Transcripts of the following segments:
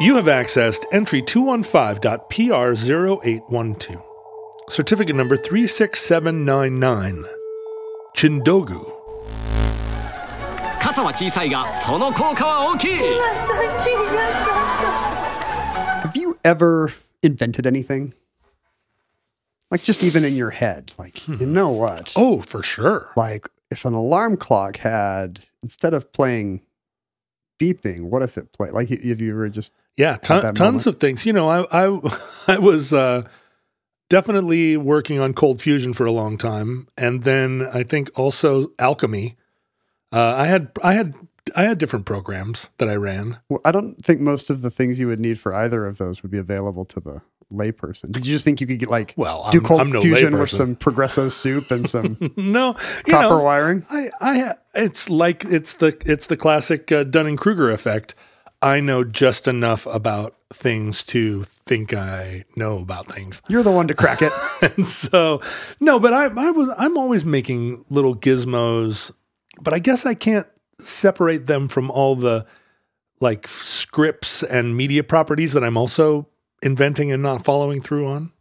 You have accessed entry 215.PR0812, certificate number 36799, Chindogu. Have you ever invented anything? Like just even in your head, like, you know what? Oh, for sure. Like if an alarm clock had, instead of playing beeping, what if it played? Like if you were just... Yeah, tons of things. You know, I was definitely working on cold fusion for a long time, and then I think also alchemy. I had different programs that I ran. Well, I don't think most of the things you would need for either of those would be available to the layperson. Did you just think you could get fusion with some Progresso soup and some copper wiring? It's the classic Dunning-Kruger effect. I know just enough about things to think I know about things. You're the one to crack it. And so, no, but I'm always making little gizmos, but I guess I can't separate them from all the like scripts and media properties that I'm also inventing and not following through on.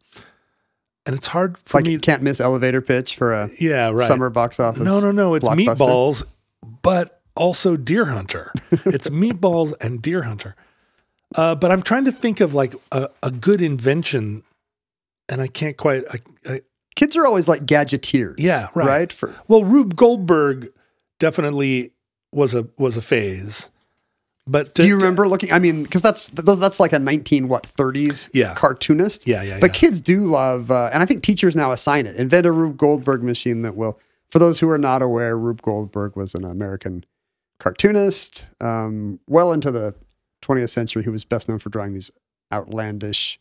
And it's hard for me. Like you can't miss elevator pitch for a summer box office. No. It's Meatballs, but also Deer Hunter. It's Meatballs and Deer Hunter. But I'm trying to think of like a good invention, and I can't quite. Kids are always like gadgeteers. Yeah, right. Rube Goldberg definitely was a phase. But do you remember looking? I mean, because that's like a 1930s cartoonist. Yeah. But kids do love, and I think teachers now assign it. Invent a Rube Goldberg machine that will. For those who are not aware, Rube Goldberg was an American cartoonist, well into the 20th century. He was best known for drawing these outlandish,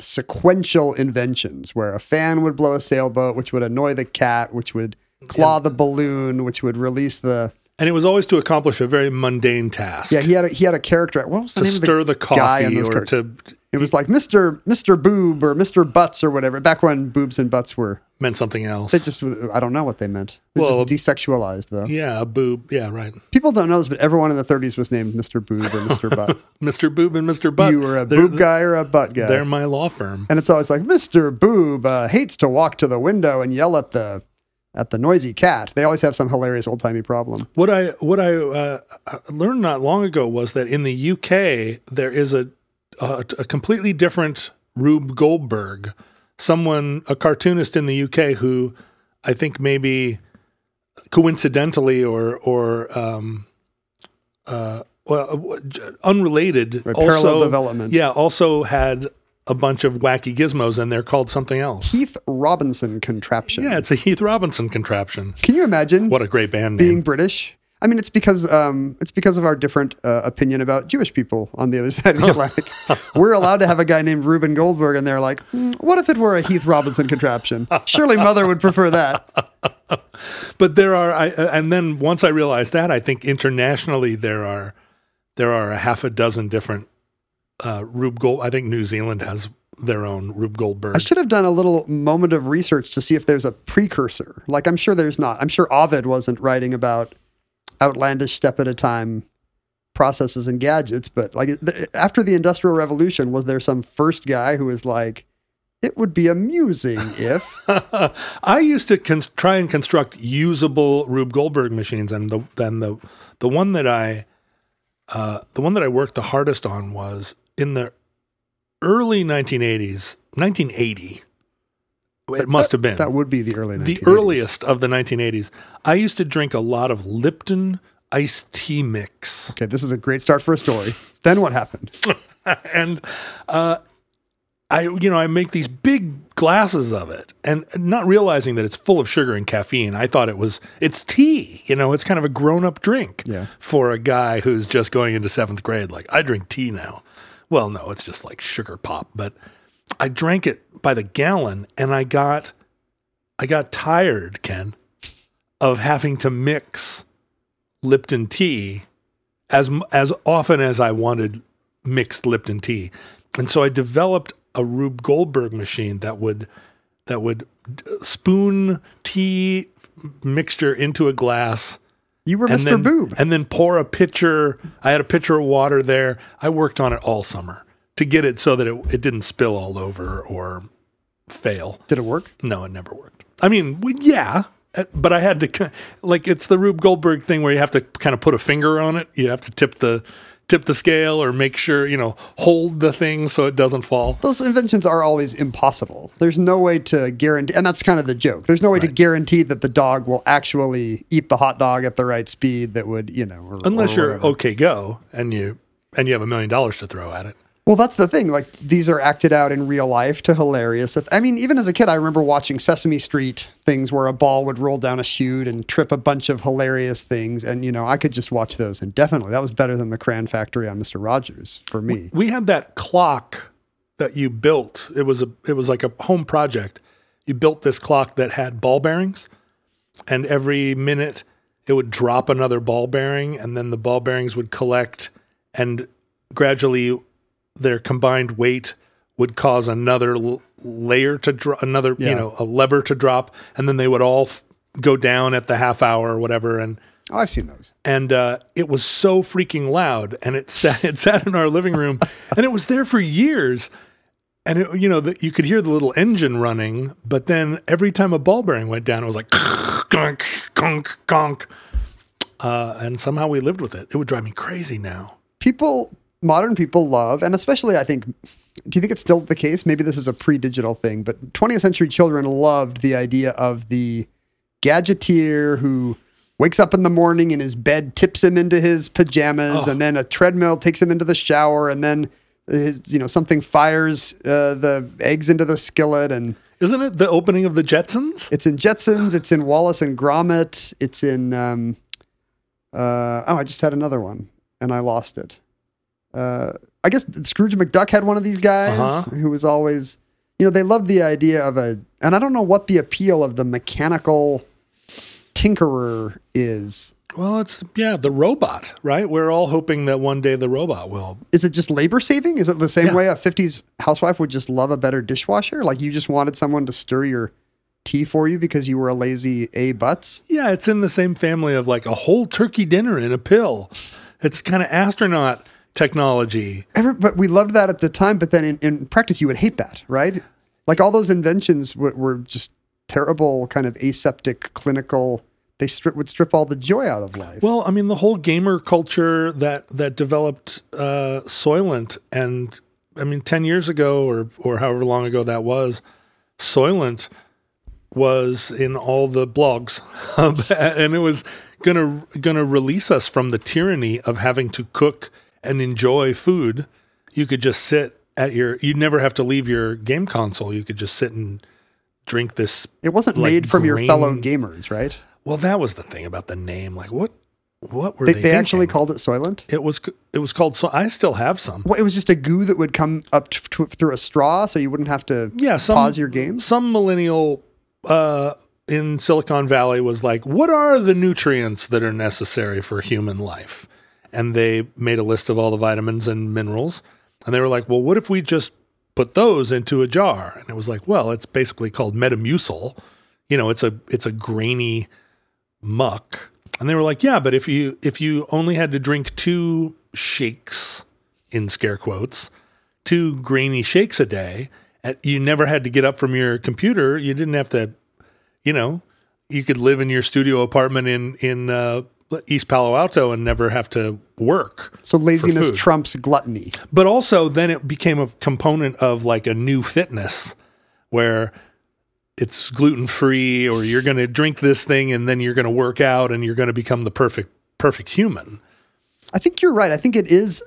sequential inventions where a fan would blow a sailboat, which would annoy the cat, which would claw the balloon, which would release the... And it was always to accomplish a very mundane task. Yeah, he had a character. What was the name of the guy? To stir the coffee or to... It was like Mr. Boob or Mr. Butts or whatever. Back when boobs and butts meant something else. They I don't know what they meant. They just desexualized though. Yeah, a boob. Yeah, right. People don't know this, but everyone in the 30s was named Mr. Boob or Mr. Butt. Mr. Boob and Mr. Butt. You were a boob guy or a butt guy. They're my law firm. And it's always like Mr. Boob hates to walk to the window and yell at the noisy cat. They always have some hilarious old-timey problem. What I learned not long ago was that in the UK there is a completely different Rube Goldberg, a cartoonist in the UK who I think maybe coincidentally or unrelated, parallel development. Yeah, also had a bunch of wacky gizmos and they're called something else. Heath Robinson contraption. Yeah, it's a Heath Robinson contraption. Can you imagine? What a great band name. Being British. I mean, it's because of our different opinion about Jewish people on the other side of the Atlantic. We're allowed to have a guy named Reuben Goldberg, and they're like, what if it were a Heath Robinson contraption? Surely mother would prefer that. But and then once I realized that, I think internationally there are a half a dozen different Rube Goldberg. I think New Zealand has their own Rube Goldberg. I should have done a little moment of research to see if there's a precursor. Like, I'm sure there's not. I'm sure Ovid wasn't writing about outlandish step at a time processes and gadgets, but like after the Industrial Revolution, was there some first guy who was like, It would be amusing if... I used to try and construct usable Rube Goldberg machines, and the one that I worked the hardest on was in the early 1980s, 1980. It must have been. That would be the early 1980s. The earliest of the 1980s. I used to drink a lot of Lipton iced tea mix. Okay, this is a great start for a story. Then what happened? And... I make these big glasses of it, and not realizing that it's full of sugar and caffeine. I thought it's tea, it's kind of a grown-up drink for a guy who's just going into 7th grade. Like, I drink tea now. Well, no, it's just like sugar pop, but I drank it by the gallon, and I got tired, Ken, of having to mix Lipton tea as often as I wanted mixed Lipton tea. And so I developed a Rube Goldberg machine that would spoon tea mixture into a glass. You were Mr. Boob. And then pour a pitcher. I had a pitcher of water there. I worked on it all summer to get it so that it didn't spill all over or fail. Did it work? No, it never worked. I mean, yeah, but I had to, like, it's the Rube Goldberg thing where you have to kind of put a finger on it. You have to tip the scale or make sure, hold the thing so it doesn't fall. Those inventions are always impossible. There's no way to guarantee, and that's kind of the joke. There's no way to guarantee that the dog will actually eat the hot dog at the right speed that would, unless you're okay go and you have $1 million to throw at it. Well, that's the thing. Like, these are acted out in real life to hilarious. Even as a kid, I remember watching Sesame Street things where a ball would roll down a chute and trip a bunch of hilarious things. And, I could just watch those indefinitely. That was better than the Crayon Factory on Mr. Rogers for me. We had that clock that you built. It was like a home project. You built this clock that had ball bearings, and every minute it would drop another ball bearing, and then the ball bearings would collect, and gradually their combined weight would cause another layer to drop, a lever to drop, and then they would all go down at the half hour or whatever. And I've seen those. And it was so freaking loud, and it sat in our living room, and it was there for years. And it, you could hear the little engine running, but then every time a ball bearing went down, it was like conk, conk, conk, and somehow we lived with it. It would drive me crazy now. Modern people love, and especially, I think, do you think it's still the case? Maybe this is a pre-digital thing, but 20th century children loved the idea of the gadgeteer who wakes up in the morning and his bed tips him into his pajamas, and then a treadmill takes him into the shower, and then something fires the eggs into the skillet. And isn't it the opening of the Jetsons? It's in Jetsons. It's in Wallace and Gromit. It's in I just had another one and I lost it. I guess Scrooge McDuck had one of these guys who was always, they loved the idea of and I don't know what the appeal of the mechanical tinkerer is. Well, it's, the robot, right? We're all hoping that one day the robot will. Is it just labor saving? Is it the same way a 50s housewife would just love a better dishwasher? Like, you just wanted someone to stir your tea for you because you were a lazy A-butts? Yeah, it's in the same family of like a whole turkey dinner in a pill. It's kind of astronaut technology. But we loved that at the time, but then in practice you would hate that, right? Like, all those inventions were just terrible, kind of aseptic, clinical. They would strip all the joy out of life. Well, the whole gamer culture that developed Soylent, and 10 years ago or however long ago that was, Soylent was in all the blogs and it was gonna release us from the tyranny of having to cook and enjoy food. You could just sit at you'd never have to leave your game console. You could just sit and drink this. It wasn't made from your fellow gamers, right? Well, that was the thing about the name. Like, what were they thinking? They actually called it Soylent? It was called Soylent. I still have some. Well, it was just a goo that would come up through a straw, so you wouldn't have to pause your game? Some millennial in Silicon Valley was like, what are the nutrients that are necessary for human life? And they made a list of all the vitamins and minerals. And they were like, well, what if we just put those into a jar? And it was like, well, it's basically called Metamucil. It's a grainy muck. And they were like, yeah, but if you only had to drink 2 shakes, in scare quotes, 2 grainy shakes a day, You never had to get up from your computer. You didn't have to, you know, you could live in your studio apartment in East Palo Alto and never have to work. So laziness trumps gluttony. But also then it became a component of like a new fitness where it's gluten-free or you're going to drink this thing and then you're going to work out and you're going to become the perfect human. I think you're right. I think it is.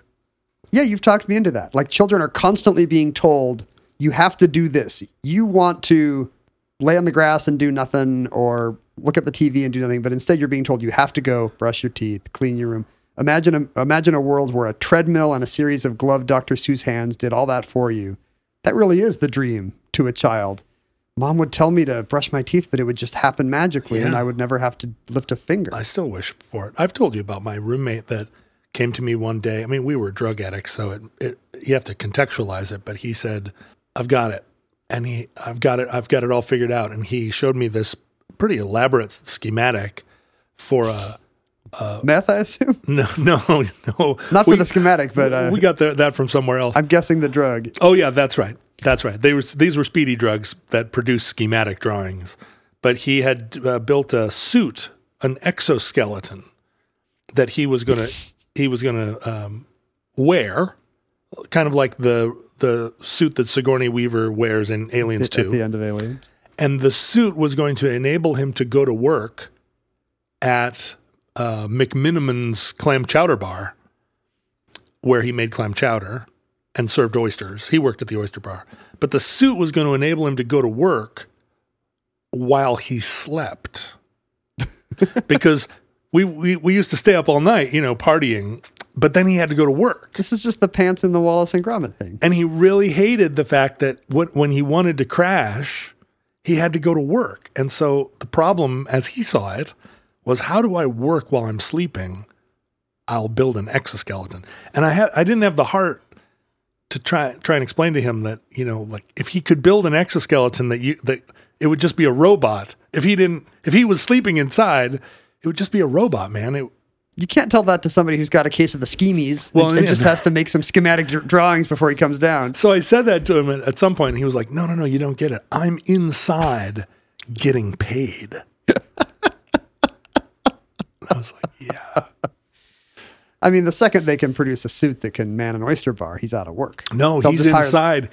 Yeah, you've talked me into that. Like children are constantly being told, you have to do this. You want to lay on the grass and do nothing or look at the TV and do nothing, but instead you're being told you have to go brush your teeth, clean your room. Imagine a world where a treadmill and a series of gloved Dr. Seuss hands did all that for you. That really is the dream to a child. Mom would tell me to brush my teeth, but it would just happen magically, and I would never have to lift a finger. I still wish for it. I've told you about my roommate that came to me one day. I mean, we were drug addicts, so it you have to contextualize it, but he said, I've got it. And I've got it all figured out. And he showed me this pretty elaborate schematic for a meth, I assume? No. Not for the schematic, but we got that from somewhere else. I'm guessing the drug. Oh yeah, that's right. These were speedy drugs that produced schematic drawings. But he had built a suit, an exoskeleton that he was gonna wear, kind of like the suit that Sigourney Weaver wears in Aliens 2. At the end of Aliens. And the suit was going to enable him to go to work at McMiniman's Clam Chowder Bar, where he made clam chowder and served oysters. He worked at the oyster bar. But the suit was going to enable him to go to work while he slept. Because we used to stay up all night, you know, partying. But then he had to go to work. This is just the pants in the Wallace and Gromit thing. And he really hated the fact that when he wanted to crash, he had to go to work. And so the problem, as he saw it, was how do I work while I'm sleeping? I'll build an exoskeleton. And I didn't have the heart to try and explain to him that, you know, like if he could build an exoskeleton that it would just be a robot. If he was sleeping inside, it would just be a robot, man. You can't tell that to somebody who's got a case of the schemies. Well, it just has to make some schematic drawings before he comes down. So I said that to him at some point, and he was like, no, you don't get it. I'm inside getting paid. I was like, yeah. I mean, the second they can produce a suit that can man an oyster bar, he's out of work. No, he's inside.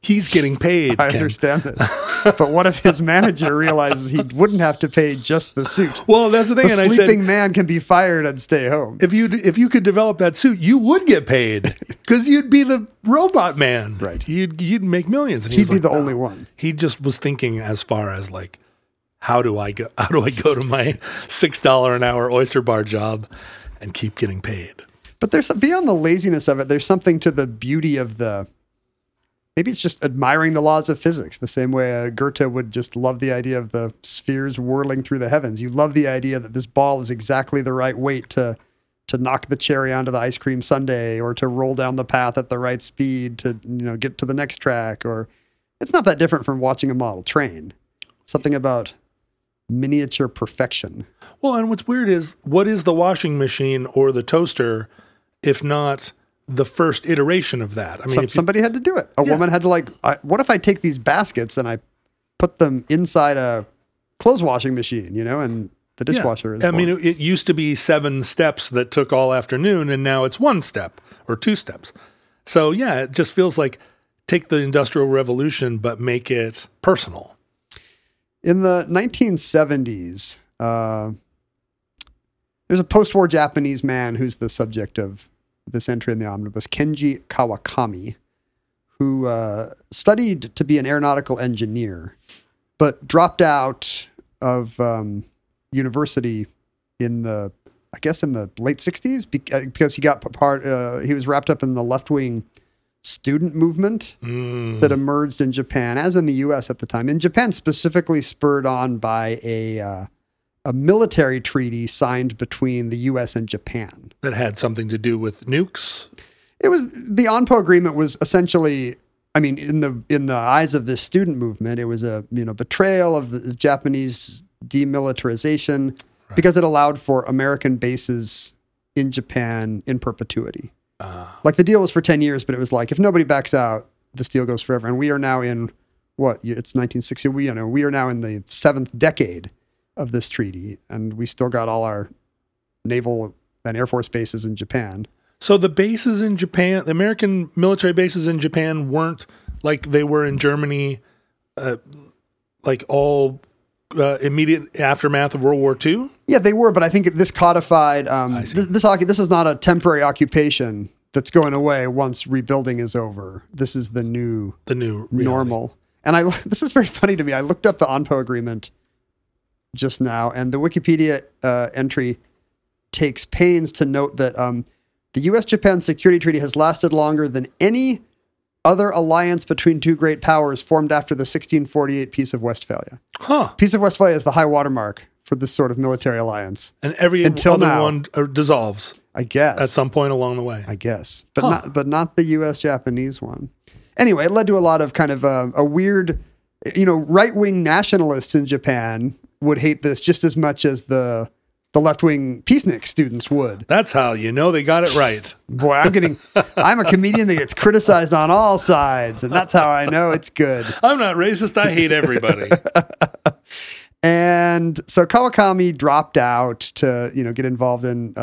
He's getting paid. I understand this. But what if his manager realizes he wouldn't have to pay just the suit? Well, that's the thing. The sleeping man can be fired and stay home. If you could develop that suit, you would get paid because you'd be the robot man. Right. You'd make millions. And he'd be the only one. He just was thinking as far as like, how do I go to my $6 an hour oyster bar job and keep getting paid? But there's beyond the laziness of it, there's something to the beauty of maybe it's just admiring the laws of physics, the same way Goethe would just love the idea of the spheres whirling through the heavens. You love the idea that this ball is exactly the right weight to knock the cherry onto the ice cream sundae or to roll down the path at the right speed to, you know, get to the next track. Or it's not that different from watching a model train. Something about miniature perfection. Well, and what's weird is, what is the washing machine or the toaster if not the first iteration of that? I mean, somebody had to do it. A woman had to what if I take these baskets and I put them inside a clothes washing machine, you know, and the dishwasher is born. I mean, it used to be 7 steps that took all afternoon, and now it's 1 step or 2 steps. So yeah, it just feels like take the Industrial Revolution but make it personal. In the 1970s, there's a post-war Japanese man who's the subject of this entry in the omnibus, Kenji Kawakami, who studied to be an aeronautical engineer, but dropped out of university in the late 60s because he got he was wrapped up in the left-wing student movement that emerged in Japan, as in the U.S. at the time. In Japan, specifically spurred on by a military treaty signed between the U.S. and Japan. That had something to do with nukes? It was, the Anpo agreement was essentially, I mean, in the eyes of this student movement, it was a, you know, betrayal of the Japanese demilitarization, right, because it allowed for American bases in Japan in perpetuity. Like the deal was for 10 years, but it was like, if nobody backs out, the steel goes forever. And we are now in what? It's 1960. We are now in the seventh decade of this treaty, and we still got all our naval and Air Force bases in Japan. So the bases in Japan, the American military bases in Japan weren't like they were in Germany, like all immediate aftermath of World War II? Yeah, they were, but I think this codified, this is not a temporary occupation that's going away once rebuilding is over. This is the new normal. And this is very funny to me. I looked up the Anpo agreement just now, and the Wikipedia entry takes pains to note that the U.S.-Japan Security Treaty has lasted longer than any other alliance between two great powers formed after the 1648 Peace of Westphalia. Huh. Peace of Westphalia is the high watermark for this sort of military alliance. And every one dissolves. I guess. At some point along the way. I guess. But not the U.S.-Japanese one. Anyway, it led to a lot of kind of a weird, right-wing nationalists in Japan would hate this just as much as the left-wing peacenik students would. That's how you know they got it right. Boy, I'm a comedian that gets criticized on all sides, and that's how I know it's good. I'm not racist. I hate everybody. And so Kawakami dropped out to, get involved in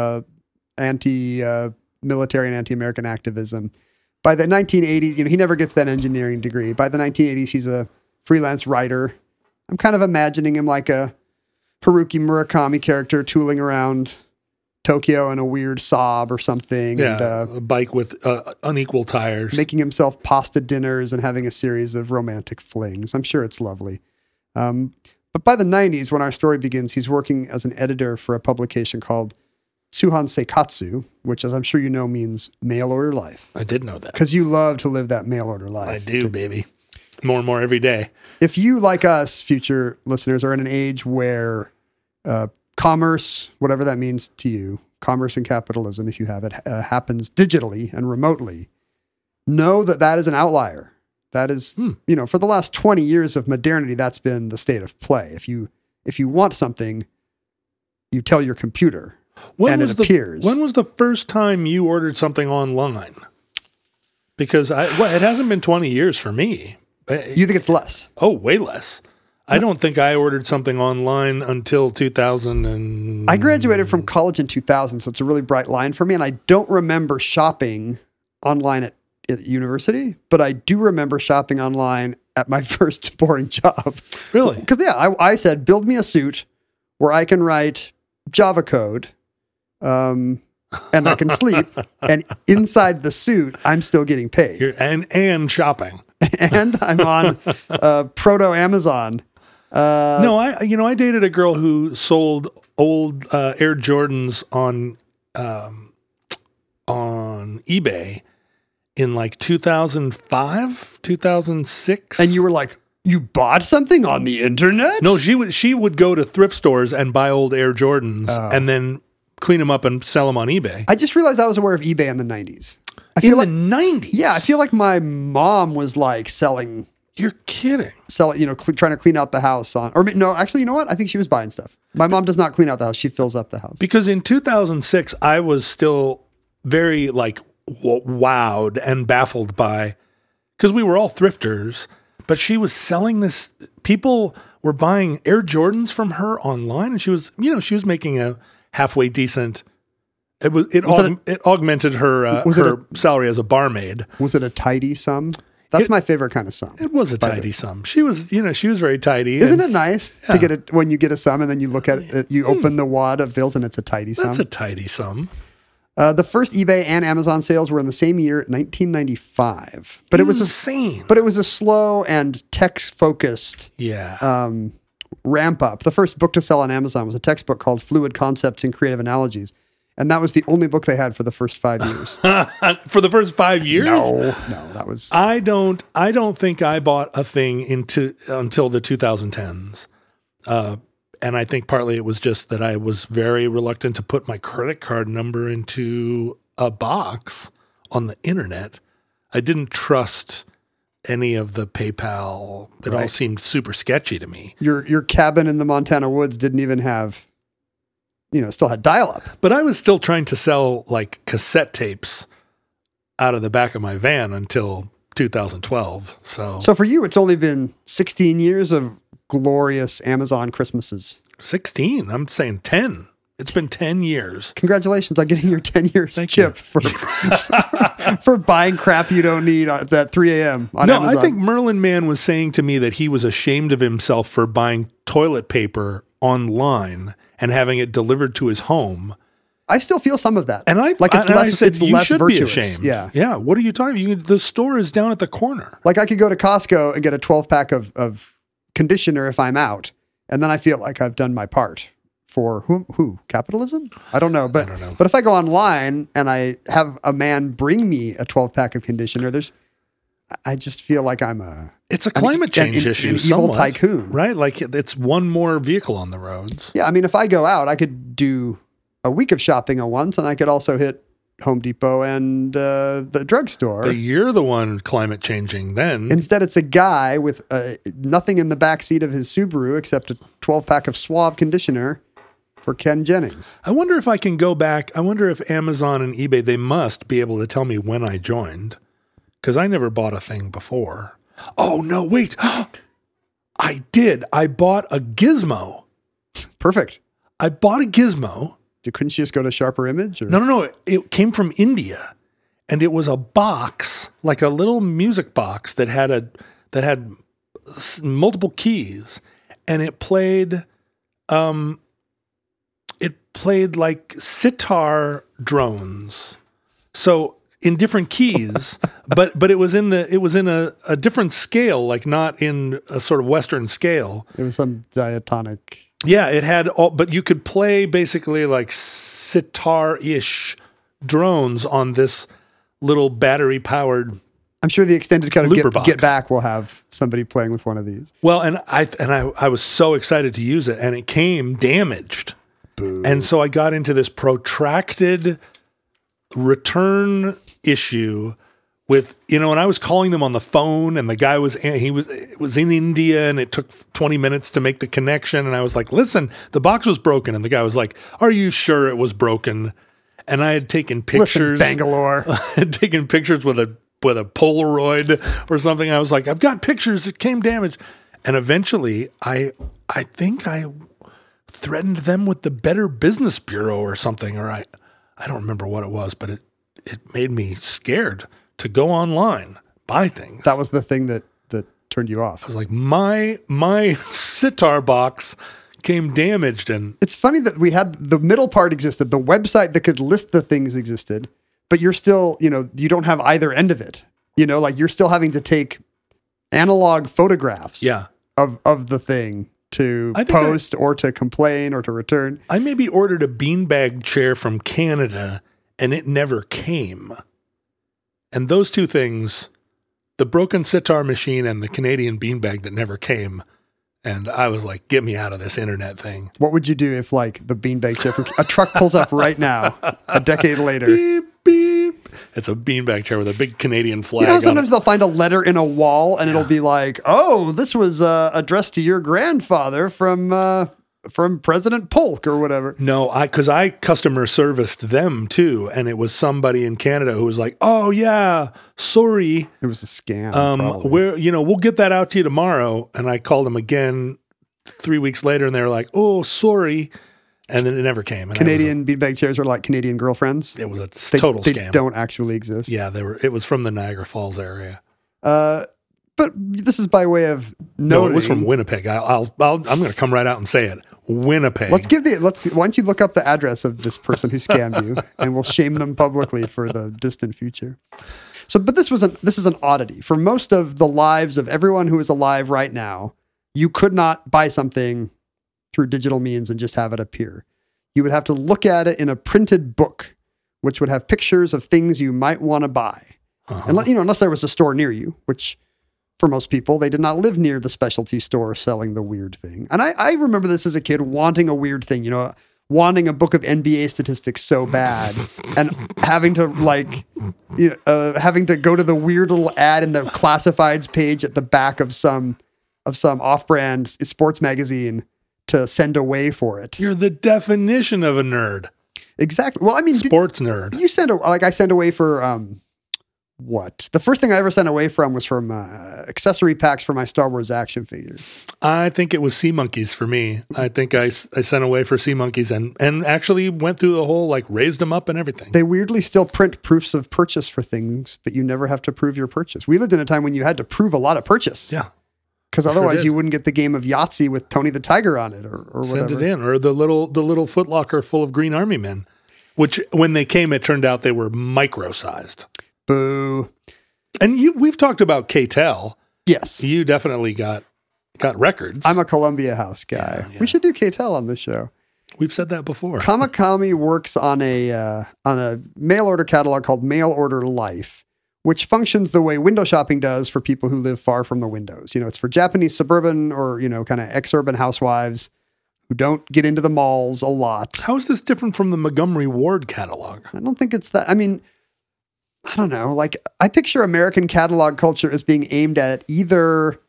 anti-military and anti-American activism. By the 1980s, he never gets that engineering degree. By the 1980s, he's a freelance writer. I'm kind of imagining him like a Haruki Murakami character tooling around Tokyo in a weird Saab or something. Yeah, and, a bike with unequal tires. Making himself pasta dinners and having a series of romantic flings. I'm sure it's lovely. But by the 90s, when our story begins, he's working as an editor for a publication called Tsūhan Seikatsu, which, as I'm sure you know, means mail-order life. I did know that. Because you love to live that mail-order life. I do, baby. More and more every day. If you, like us, future listeners, are in an age where commerce, whatever that means to you, commerce and capitalism, if you have it, happens digitally and remotely, know that that is an outlier. That is, for the last 20 years of modernity, that's been the state of play. If you want something, you tell your computer appears. When was the first time you ordered something online? Because it hasn't been 20 years for me. You think it's less? Oh, way less. I don't think I ordered something online until 2000. I graduated from college in 2000, so it's a really bright line for me. And I don't remember shopping online at university, but I do remember shopping online at my first boring job. Really? Because, I said, build me a suit where I can write Java code, and I can sleep, and inside the suit, I'm still getting paid. And shopping. And I'm on proto-Amazon. No, I dated a girl who sold old Air Jordans on eBay in like 2005, 2006. And you were like, you bought something on the internet? No, she would go to thrift stores and buy old Air Jordans and then clean them up and sell them on eBay. I just realized I was aware of eBay in the 90s. The 90s? Yeah, I feel like my mom was like selling. You're kidding. Selling, trying to clean out the house you know what? I think she was buying stuff. My mom does not clean out the house. She fills up the house. Because in 2006, I was still very like wowed and baffled by, because we were all thrifters, but she was selling this. People were buying Air Jordans from her online, and she was making a halfway decent. It augmented her salary as a barmaid. Was it a tidy sum? That's my favorite kind of sum. It was a tidy sum. She was very tidy. Isn't it nice to get it when you get a sum and then you look at it, you open the wad of bills and it's a tidy sum? That's a tidy sum. The first eBay and Amazon sales were in the same year, 1995. But it was insane. But it was a slow and text-focused ramp up. The first book to sell on Amazon was a textbook called Fluid Concepts and Creative Analogies. And that was the only book they had for the first 5 years. For the first 5 years? No, that was. I don't think I bought a thing until the 2010s. And I think partly it was just that I was very reluctant to put my credit card number into a box on the internet. I didn't trust any of the PayPal. It all seemed super sketchy to me. Your cabin in the Montana woods didn't even have. Still had dial-up. But I was still trying to sell, like, cassette tapes out of the back of my van until 2012. So for you, it's only been 16 years of glorious Amazon Christmases. 16? I'm saying 10. It's been 10 years. Congratulations on getting your 10 years chip for buying crap you don't need at 3 a.m. on Amazon. No, I think Merlin Mann was saying to me that he was ashamed of himself for buying toilet paper online and having it delivered to his home. I still feel some of that. And I said, it's less virtuous. Be ashamed. Yeah. What are you talking about? The store is down at the corner. Like, I could go to Costco and get a 12-pack of conditioner if I'm out, and then I feel like I've done my part. For who? Capitalism? I don't know. But if I go online and I have a man bring me a 12-pack of conditioner, I just feel like I'm a... It's a climate change issue. An evil tycoon. Right? Like, it's one more vehicle on the roads. Yeah, I mean, if I go out, I could do a week of shopping at once, and I could also hit Home Depot and the drugstore. But you're the one climate changing then. Instead, it's a guy with nothing in the backseat of his Subaru except a 12-pack of Suave conditioner. For Ken Jennings. I wonder if I can go back. I wonder if Amazon and eBay, they must be able to tell me when I joined, because I never bought a thing before. Oh, no, wait. I did. I bought a gizmo. Perfect. I bought a gizmo. Couldn't you just go to Sharper Image? Or? No. It came from India, and it was a box, like a little music box that had multiple keys, and it played... Played like sitar drones, so in different keys, but it was in a different scale, like not in a sort of Western scale. It was some diatonic. Yeah, it had all, but you could play basically like sitar-ish drones on this little battery-powered. I'm sure the extended cut of Get Back will have somebody playing with one of these. Well, and I was so excited to use it, and it came damaged. Boo. And so I got into this protracted return issue with, and I was calling them on the phone, and the guy was in India, and it took 20 minutes to make the connection. And I was like, listen, the box was broken. And the guy was like, are you sure it was broken? And I had taken pictures. Listen, Bangalore. I had taken pictures with a Polaroid or something. I was like, I've got pictures. It came damaged. And eventually I think I threatened them with the Better Business Bureau or something, or I don't remember what it was, but it made me scared to go online, buy things. That was the thing that turned you off. I was like, my sitar box came damaged. And it's funny that we had the middle part existed, the website that could list the things existed, but you're still, you don't have either end of it. Like, you're still having to take analog photographs of the thing. To post or to complain or to return. I maybe ordered a beanbag chair from Canada and it never came. And those two things, the broken sitar machine and the Canadian beanbag that never came. And I was like, get me out of this internet thing. What would you do if the beanbag chair from a truck pulls up right now, a decade later? Beep, beep. It's a beanbag chair with a big Canadian flag. Sometimes they'll find a letter in a wall, and it'll be like, "Oh, this was addressed to your grandfather from President Polk or whatever." No, because I customer serviced them too, and it was somebody in Canada who was like, "Oh yeah, sorry, it was a scam. We'll get that out to you tomorrow." And I called them again 3 weeks later, and they were like, "Oh, sorry." And then it never came. And Canadian beanbag chairs were like Canadian girlfriends. It was a total scam. They don't actually exist. Yeah, they were. It was from the Niagara Falls area. But this is by way of noting. No, it was from Winnipeg. I'm going to come right out and say it. Winnipeg. Why don't you look up the address of this person who scammed you, and we'll shame them publicly for the distant future. So, but this is an oddity for most of the lives of everyone who is alive right now. You could not buy something through digital means and just have it appear. You would have to look at it in a printed book, which would have pictures of things you might want to buy. Uh-huh. Unless there was a store near you, which for most people, they did not live near the specialty store selling the weird thing. And I remember this as a kid, wanting a weird thing, wanting a book of NBA statistics so bad, and having to go to the weird little ad in the classifieds page at the back of some off-brand sports magazine to send away for it. You're the definition of a nerd. Exactly. Well, I mean, sports nerd. You send away for what? The first thing I ever sent away from was from accessory packs for my Star Wars action figures. I think it was Sea Monkeys for me. I think I sent away for Sea Monkeys and actually went through the whole, like, raised them up and everything. They weirdly still print proofs of purchase for things, but you never have to prove your purchase. We lived in a time when you had to prove a lot of purchase. Yeah. Because otherwise you wouldn't get the game of Yahtzee with Tony the Tiger on it or whatever. Send it in. Or the little Foot Locker full of green army men, which when they came, it turned out they were micro-sized. Boo. And we've talked about KTEL. Yes. You definitely got records. I'm a Columbia House guy. Yeah, yeah. We should do KTEL on this show. We've said that before. Kamakami works on a mail order catalog called Mail Order Life, which functions the way window shopping does for people who live far from the windows. You know, it's for Japanese suburban or, you know, kind of ex-urban housewives who don't get into the malls a lot. How is this different from the Montgomery Ward catalog? I don't think it's that. I mean, I don't know. Like, I picture American catalog culture as being aimed at either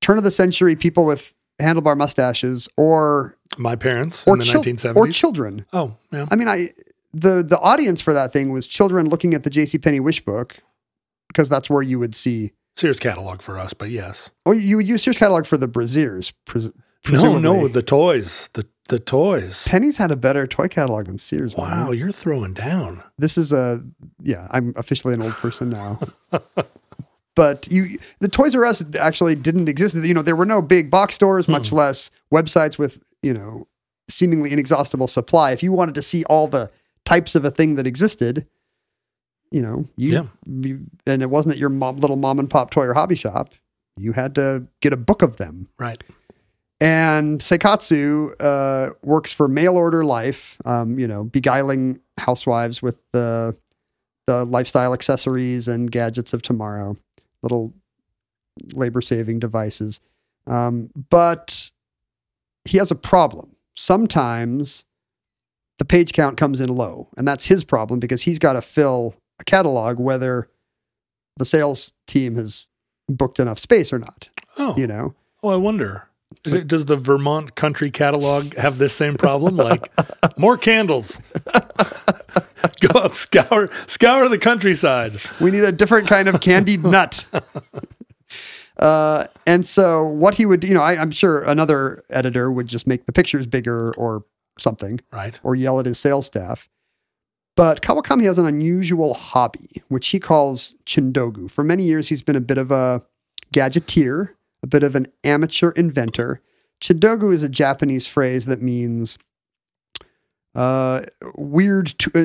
turn of the century people with handlebar mustaches or my parents in the 1970s or children. Oh, yeah. I mean, the audience for that thing was children looking at the JCPenney wish book because that's where you would see Sears catalog for us. But yes, oh, you would use Sears catalog for the brassieres. No, the toys. The toys. Penny's had a better toy catalog than Sears. Wow, man. You're throwing down. This is I'm officially an old person now. But the Toys R Us actually didn't exist. You know, there were no big box stores, much less websites with, you know, seemingly inexhaustible supply. If you wanted to see all the types of a thing that existed, you know, and it wasn't at your little mom and pop toy or hobby shop. You had to get a book of them. Right. And Seikatsu works for Mail Order Life, you know, beguiling housewives with the lifestyle accessories and gadgets of tomorrow, little labor-saving devices. But he has a problem. Sometimes the page count comes in low, and that's his problem because he's got to fill a catalog whether the sales team has booked enough space or not. Oh, you know? Oh, I wonder. Does the Vermont Country Catalog have this same problem? Like, more candles. Go out, scour the countryside. We need a different kind of candied nut. And so what he would, you know, I'm sure another editor would just make the pictures bigger or something. Right. Or yell at his sales staff. But Kawakami has an unusual hobby, which he calls Chindogu. For many years, he's been a bit of a gadgeteer, a bit of an amateur inventor. Chindogu is a Japanese phrase that means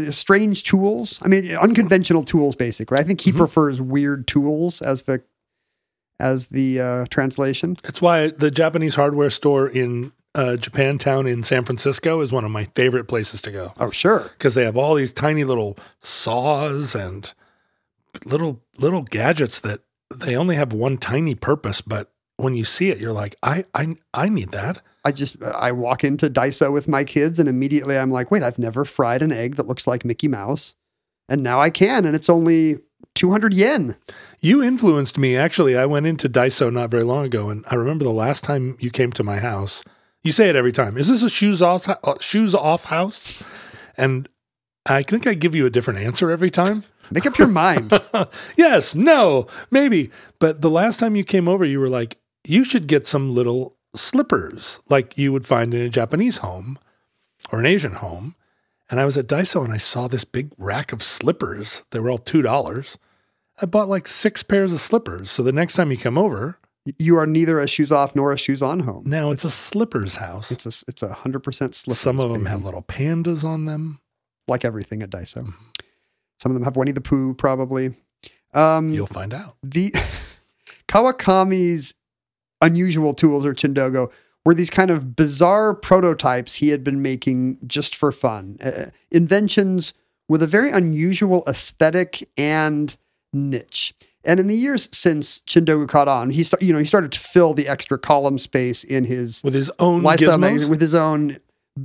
strange tools. I mean, unconventional tools, basically. I think he prefers weird tools as the translation. That's why the Japanese hardware store in Japantown in San Francisco is one of my favorite places to go. Oh, sure. Because they have all these tiny little saws and little gadgets that they only have one tiny purpose, but when you see it, you're like, I need that. I walk into Daiso with my kids and immediately I'm like, wait, I've never fried an egg that looks like Mickey Mouse. And now I can, and it's only 200 yen. You influenced me. Actually, I went into Daiso not very long ago, and I remember the last time you came to my house. You say it every time. Is this a shoes off house? And I think I give you a different answer every time. Make up your mind. Yes, no, maybe. But the last time you came over, you were like, you should get some little slippers like you would find in a Japanese home or an Asian home. And I was at Daiso and I saw this big rack of slippers. They were all $2. I bought like 6 pairs of slippers. So the next time you come over. You are neither a shoes off nor a shoes on home. No, it's a slippers house. It's a 100% slippers. Some of them have little pandas on them. Like everything at Daiso. Mm-hmm. Some of them have Winnie the Pooh, probably. You'll find out. The Kawakami's unusual tools, or Chindogu, were these kind of bizarre prototypes he had been making just for fun. Inventions with a very unusual aesthetic and niche. And in the years since Chindogu caught on, he started to fill the extra column space in his with his own lifestyle magazine, with his own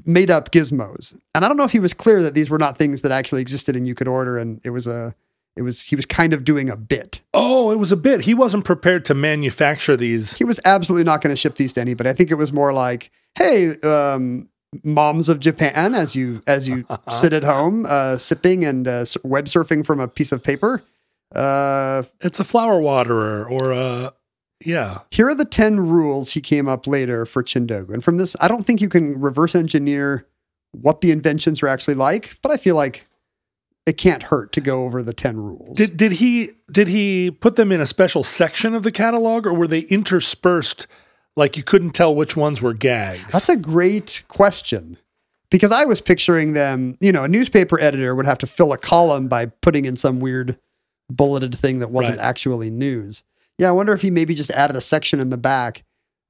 made up gizmos. And I don't know if he was clear that these were not things that actually existed and you could order. And he was kind of doing a bit. Oh, it was a bit. He wasn't prepared to manufacture these. He was absolutely not going to ship these to anybody. I think it was more like, hey, moms of Japan, as you sit at home, sipping and web surfing from a piece of paper, It's a flower waterer or a... Yeah. Here are the 10 rules he came up later for Chindogu. And from this, I don't think you can reverse engineer what the inventions are actually like, but I feel like it can't hurt to go over the 10 rules. Did he put them in a special section of the catalog, or were they interspersed like you couldn't tell which ones were gags? That's a great question. Because I was picturing them, you know, a newspaper editor would have to fill a column by putting in some weird bulleted thing that wasn't actually news. Yeah, I wonder if he maybe just added a section in the back,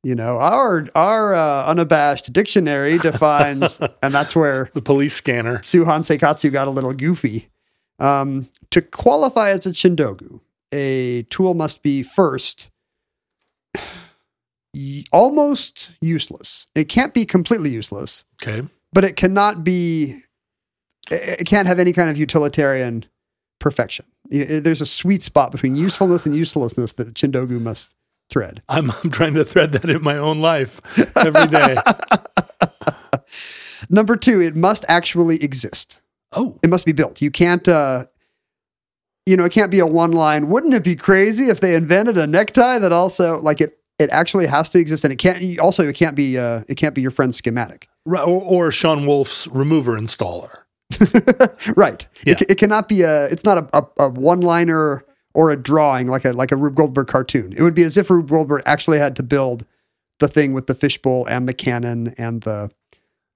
you know, our unabashed dictionary defines, and that's where the police scanner, Tsūhan Seikatsu, got a little goofy. To qualify as a Chindogu, a tool must be first, almost useless. It can't be completely useless. Okay. But it cannot be, it can't have any kind of utilitarian perfection. There's a sweet spot between usefulness and uselessness that Chindogu must thread. I'm trying to thread that in my own life every day. Number 2, it must actually exist. Oh. It must be built. You can't, it can't be a one-line, wouldn't it be crazy if they invented a necktie that also, like it actually has to exist, and it can't be your friend's schematic. Right, or Sean Wolf's remover installer. Right. Yeah. It cannot be it's not a one-liner or a drawing like a Rube Goldberg cartoon. It would be as if Rube Goldberg actually had to build the thing with the fishbowl and the cannon and the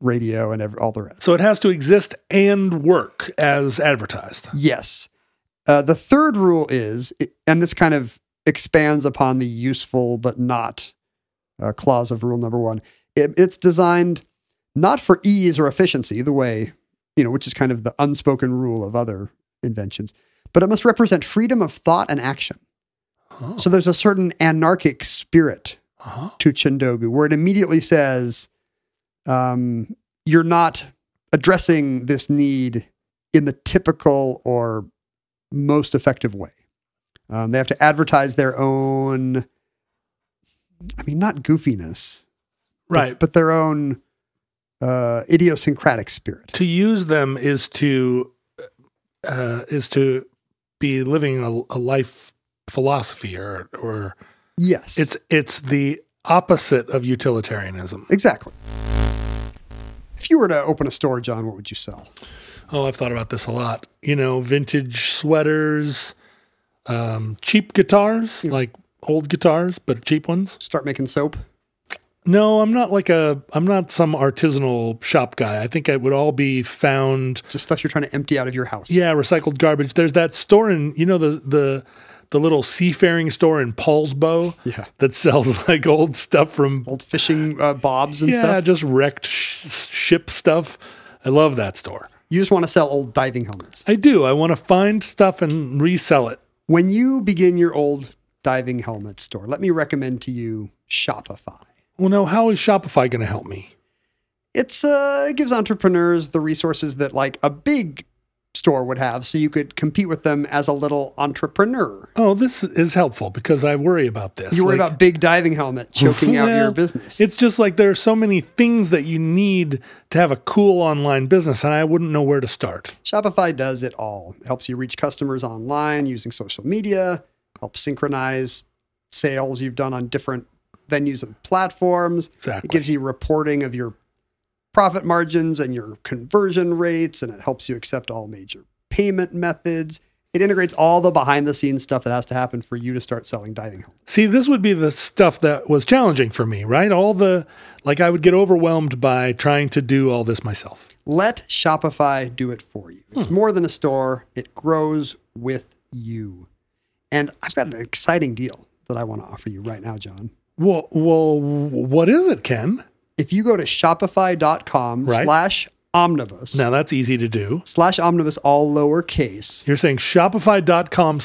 radio and all the rest. So it has to exist and work as advertised. Yes. The third rule is, and this kind of expands upon the useful but not clause of rule number 1, it's designed not for ease or efficiency, the way... which is kind of the unspoken rule of other inventions, but it must represent freedom of thought and action. Oh. So there's a certain anarchic spirit to Chindogu where it immediately says, you're not addressing this need in the typical or most effective way. They have to advertise their own, not goofiness, right? But their own... idiosyncratic spirit. To use them is to be living a life philosophy or yes, it's the opposite of utilitarianism. Exactly. If you were to open a store, John, what would you sell? Oh, I've thought about this a lot. Vintage sweaters, cheap guitars, like old guitars, but cheap ones. Start making soap. No, I'm not some artisanal shop guy. I think it would all be found... Just stuff you're trying to empty out of your house. Yeah, recycled garbage. There's that store in, the little seafaring store in Paulsbo that sells like old stuff from... Old fishing bobs and stuff? Yeah, just wrecked ship stuff. I love that store. You just want to sell old diving helmets. I do. I want to find stuff and resell it. When you begin your old diving helmet store, let me recommend to you Shopify. Well, now, how is Shopify going to help me? It gives entrepreneurs the resources that like a big store would have, so you could compete with them as a little entrepreneur. Oh, this is helpful because I worry about this. You worry about big diving helmet choking out your business. It's just like there are so many things that you need to have a cool online business, and I wouldn't know where to start. Shopify does it all. It helps you reach customers online using social media, helps synchronize sales you've done on different venues and platforms. Exactly. It gives you reporting of your profit margins and your conversion rates, and it helps you accept all major payment methods. It integrates all the behind-the-scenes stuff that has to happen for you to start selling diving helmets. See, this would be the stuff that was challenging for me, right? I would get overwhelmed by trying to do all this myself. Let Shopify do it for you. It's more than a store. It grows with you. And I've got an exciting deal that I want to offer you right now, John. Well, what is it, Ken? If you go to Shopify.com /omnibus. Now, that's easy to do. /omnibus, all lowercase. You're saying Shopify.com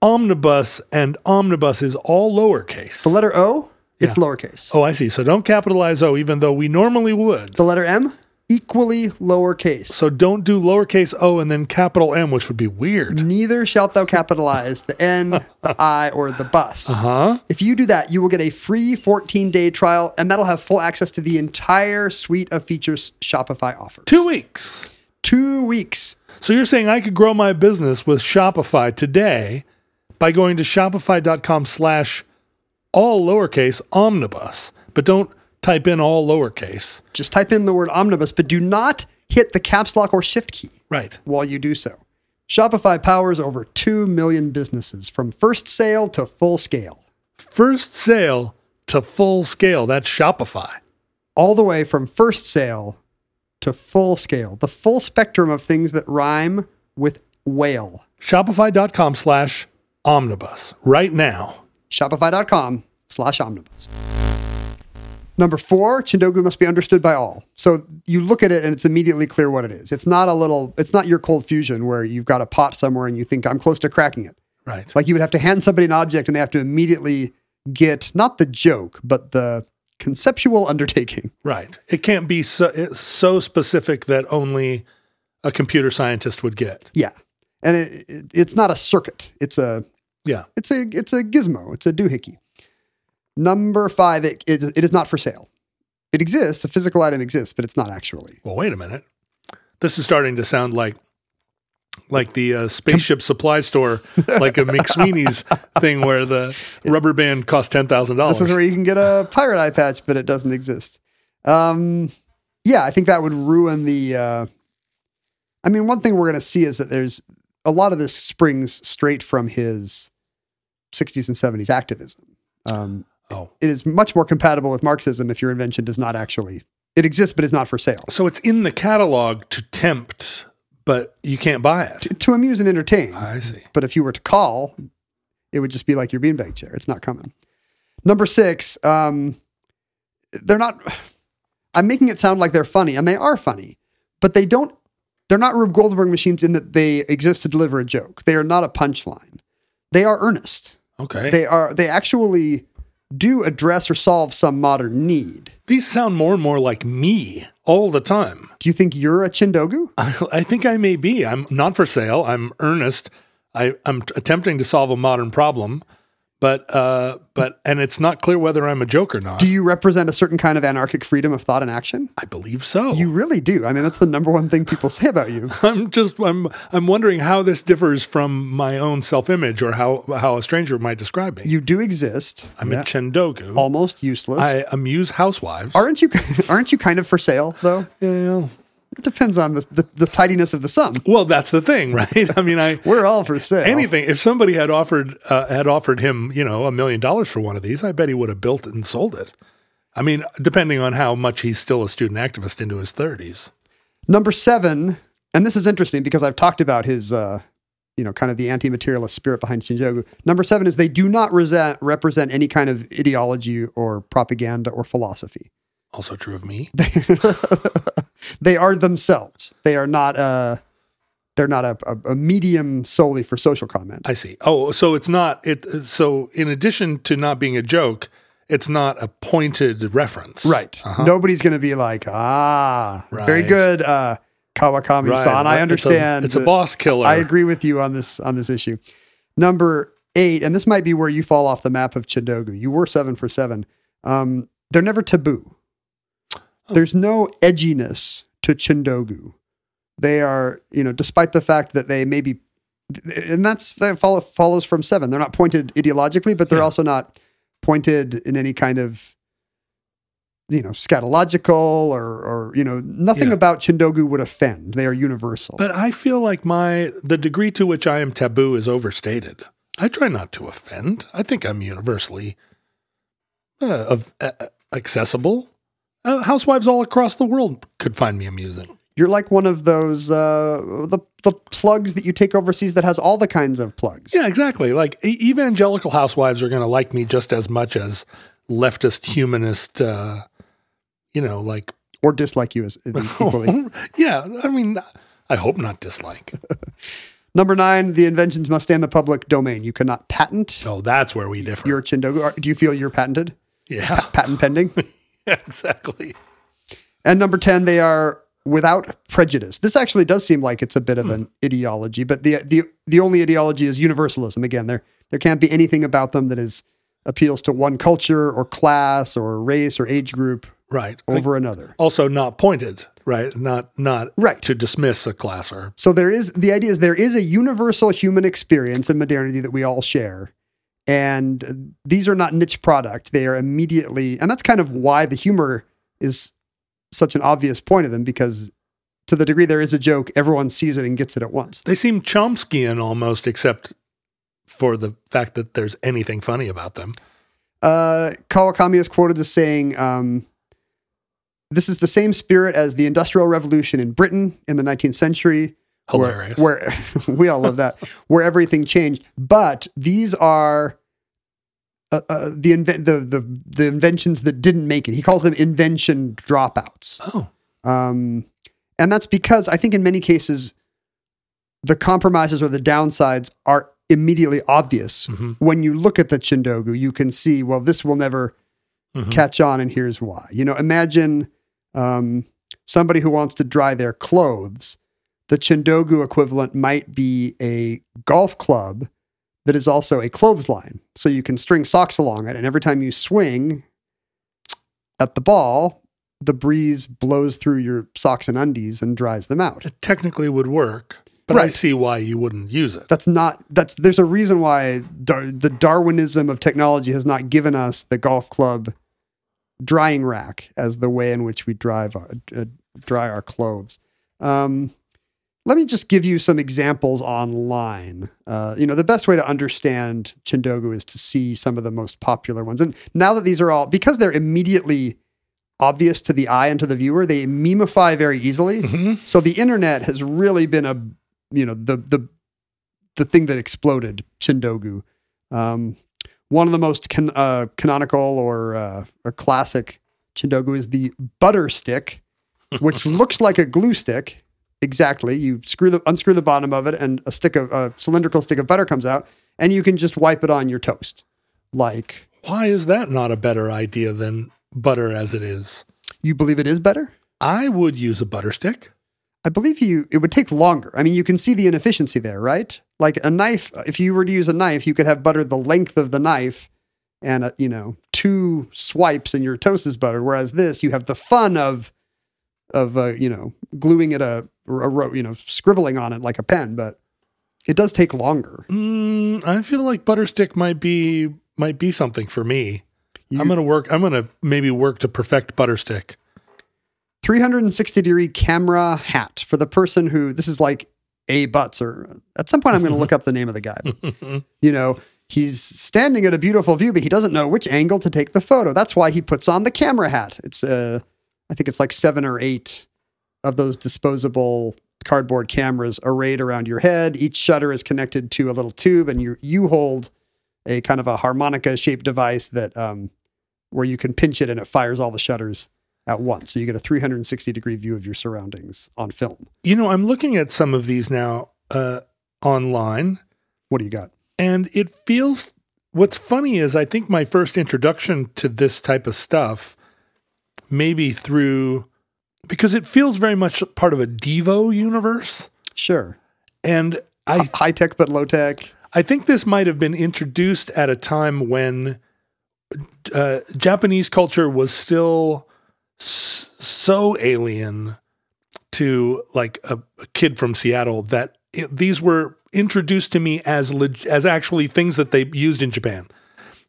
/omnibus, and omnibus is all lowercase. The letter O, it's lowercase. Oh, I see. So don't capitalize O, even though we normally would. The letter M, equally lowercase. So don't do lowercase O and then capital M, which would be weird. Neither shalt thou capitalize the N, the I, or the bus. Uh-huh. If you do that, you will get a free 14-day trial, and that'll have full access to the entire suite of features Shopify offers. 2 weeks. So you're saying I could grow my business with Shopify today by going to shopify.com/all-lowercase-omnibus. But don't type in all lowercase. Just type in the word omnibus, but do not hit the caps lock or shift key while you do so. Shopify powers over 2 million businesses from first sale to full scale. First sale to full scale. That's Shopify. All the way from first sale to full scale. The full spectrum of things that rhyme with whale. Shopify.com/omnibus. Right now. Shopify.com/omnibus. Number 4, Chindogu must be understood by all. So you look at it and it's immediately clear what it is. It's not your cold fusion where you've got a pot somewhere and you think I'm close to cracking it. Right. Like you would have to hand somebody an object and they have to immediately get, not the joke, but the conceptual undertaking. Right. It can't be so specific that only a computer scientist would get. Yeah. And it's not a circuit. It's a gizmo. It's a doohickey. Number 5, it is not for sale. It exists, a physical item exists, but it's not actually. Well, wait a minute. This is starting to sound like the spaceship supply store, like a McSweeney's thing where the rubber band costs $10,000. This is where you can get a pirate eye patch, but it doesn't exist. I think that would ruin the... one thing we're going to see is that there's... A lot of this springs straight from his 60s and 70s activism. It is much more compatible with Marxism if your invention does not actually... It exists, but is not for sale. So it's in the catalog to tempt... But you can't buy it. To amuse and entertain. I see. But if you were to call, it would just be like your beanbag chair. It's not coming. Number 6, they're not... I'm making it sound like they're funny, and they are funny. But they don't... They're not Rube Goldberg machines in that they exist to deliver a joke. They are not a punchline. They are earnest. Okay. They actually do address or solve some modern need. These sound more and more like me all the time. Do you think you're a Chindogu? I think I may be. I'm not for sale. I'm earnest. I'm attempting to solve a modern problem, but it's not clear whether I'm a joke or not. Do you represent a certain kind of anarchic freedom of thought and action? I believe so. You really do. I mean, that's the number one thing people say about you. I'm wondering how this differs from my own self-image or how a stranger might describe me. You do exist. I'm a Chindogu. Almost useless. I amuse housewives. Aren't you kind of for sale though? Yeah. It depends on the tidiness of the sum. Well, that's the thing, right? I mean, we're all for sale. Anything. If somebody had offered him, $1 million for one of these, I bet he would have built it and sold it. I mean, depending on how much he's still a student activist into his 30s. Number 7, and this is interesting because I've talked about his, kind of the anti-materialist spirit behind Chindogu. Number 7 is they do not represent any kind of ideology or propaganda or philosophy. Also true of me. They are themselves. They are not a medium solely for social comment. I see. Oh, so it's not it. So in addition to not being a joke, it's not a pointed reference. Right. Uh-huh. Nobody's going to be like, right. Very good, Kawakami-san. Right. I understand. It's a boss killer. I agree with you on this issue. Number 8, and this might be where you fall off the map of Chindogu. You were 7 for 7. They're never taboo. There's no edginess to Chindogu. They are, despite the fact that they may be, and that follows from 7. They're not pointed ideologically, but they're also not pointed in any kind of, scatological or nothing about Chindogu would offend. They are universal. But I feel like the degree to which I am taboo is overstated. I try not to offend. I think I'm universally accessible. Housewives all across the world could find me amusing. You're like one of those, the plugs that you take overseas that has all the kinds of plugs. Yeah, exactly. Like evangelical housewives are going to like me just as much as leftist humanist, Or dislike you as equally. Yeah, I mean, I hope not dislike. Number 9, the inventions must stay in the public domain. You cannot patent. Oh, that's where we differ. You're a Chindogu. Do you feel you're patented? Yeah. Patent pending? Exactly. And number 10, they are without prejudice. This actually does seem like it's a bit of an ideology, but the only ideology is universalism. Again, there can't be anything about them that appeals to one culture or class or race or age group over another. Also not pointed. right? Not right. To dismiss a classer. So the idea is there is a universal human experience in modernity that we all share. And these are not niche product. They are immediately, and that's kind of why the humor is such an obvious point of them, because to the degree there is a joke, everyone sees it and gets it at once. They seem Chomskyan almost, except for the fact that there's anything funny about them. Kawakami is quoted as saying, this is the same spirit as the Industrial Revolution in Britain in the 19th century. Hilarious. Where we all love that, where everything changed. But these are the inventions that didn't make it. He calls them invention dropouts. Oh, and that's because I think in many cases the compromises or the downsides are immediately obvious. Mm-hmm. When you look at the Chindogu, you can see, well, this will never catch on, and here's why. You know, imagine somebody who wants to dry their clothes. The Chindogu equivalent might be a golf club that is also a clothesline. So you can string socks along it, and every time you swing at the ball, the breeze blows through your socks and undies and dries them out. It technically would work, but right. I see why you wouldn't use it. There's a reason why the Darwinism of technology has not given us the golf club drying rack as the way in which we dry our clothes. Let me just give you some examples online. The best way to understand Chindogu is to see some of the most popular ones. And now that these are all, because they're immediately obvious to the eye and to the viewer, they memeify very easily. Mm-hmm. So the internet has really been the thing that exploded Chindogu. One of the most canonical or classic Chindogu is the butter stick, which looks like a glue stick. Exactly. You unscrew the bottom of it, and a cylindrical stick of butter comes out, and you can just wipe it on your toast. Like, why is that not a better idea than butter as it is? You believe it is better? I would use a butter stick. I believe it would take longer. I mean, you can see the inefficiency there, right? Like a knife, if you were to use a knife, you could have butter the length of the knife and, two swipes and your toast is buttered. Whereas this, you have the fun of gluing it scribbling on it like a pen, but it does take longer. I feel like butter stick might be something for me. I'm going to maybe work to perfect butter stick. 360-degree camera hat for the person who, this is like A. Butts, or at some point I'm going to look up the name of the guy. But, he's standing at a beautiful view, but he doesn't know which angle to take the photo. That's why he puts on the camera hat. It's I think it's like 7 or 8 of those disposable cardboard cameras arrayed around your head. Each shutter is connected to a little tube, and you hold a kind of a harmonica-shaped device that where you can pinch it and it fires all the shutters at once. So you get a 360-degree view of your surroundings on film. I'm looking at some of these now online. What do you got? And it feels... What's funny is I think my first introduction to this type of stuff... Maybe through, because it feels very much part of a Devo universe. Sure. And high tech, but low tech. I think this might've been introduced at a time when Japanese culture was still so alien to like a kid from Seattle that these were introduced to me as actually things that they used in Japan.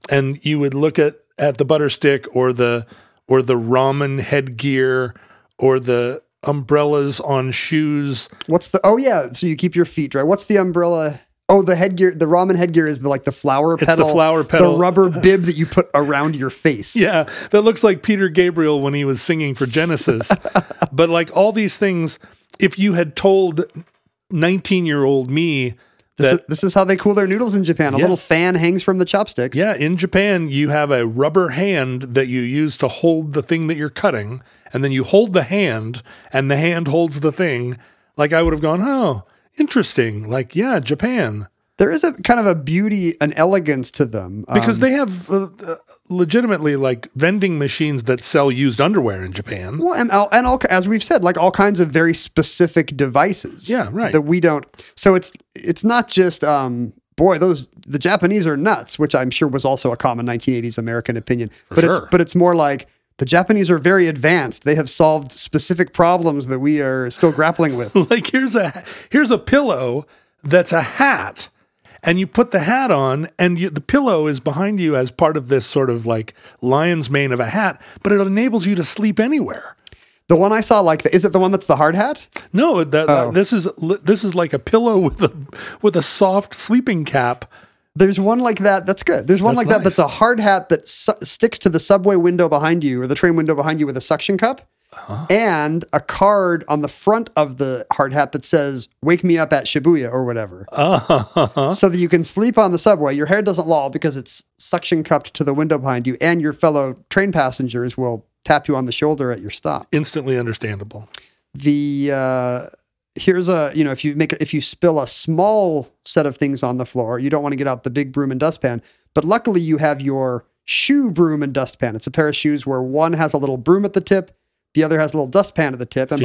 And you would look at the butter stick or the ramen headgear, or the umbrellas on shoes. So you keep your feet dry. What's the umbrella? Oh, the headgear, the ramen headgear is the flower pedal. It's the flower pedal. The rubber bib that you put around your face. Yeah, that looks like Peter Gabriel when he was singing for Genesis. But like all these things, if you had told 19-year-old me, this is how they cool their noodles in Japan. A little fan hangs from the chopsticks. Yeah, in Japan, you have a rubber hand that you use to hold the thing that you're cutting, and then you hold the hand, and the hand holds the thing. Like, I would have gone, oh, interesting. Like, yeah, Japan. There is a kind of a beauty, an elegance to them. Because they have legitimately, like, vending machines that sell used underwear in Japan. Well, and all, as we've said, like, all kinds of very specific devices. Yeah, right. That we don't... So it's not just, the Japanese are nuts, which I'm sure was also a common 1980s American opinion. But it's more like, The Japanese are very advanced. They have solved specific problems that we are still grappling with. Like here's a pillow that's a hat, and you put the hat on, and the pillow is behind you as part of this sort of like lion's mane of a hat, but it enables you to sleep anywhere. The one I saw, is it the one that's the hard hat? No, this is like a pillow with a soft sleeping cap. There's one like that. That's good. There's one like that that's a hard hat that sticks to the subway window behind you or the train window behind you with a suction cup and a card on the front of the hard hat that says, "Wake me up at Shibuya" or whatever. Uh-huh. So that you can sleep on the subway. Your hair doesn't loll because it's suction cupped to the window behind you, and your fellow train passengers will tap you on the shoulder at your stop. Instantly understandable. If you spill a small set of things on the floor, you don't want to get out the big broom and dustpan. But luckily you have your shoe broom and dustpan. It's a pair of shoes where one has a little broom at the tip, the other has a little dustpan at the tip. And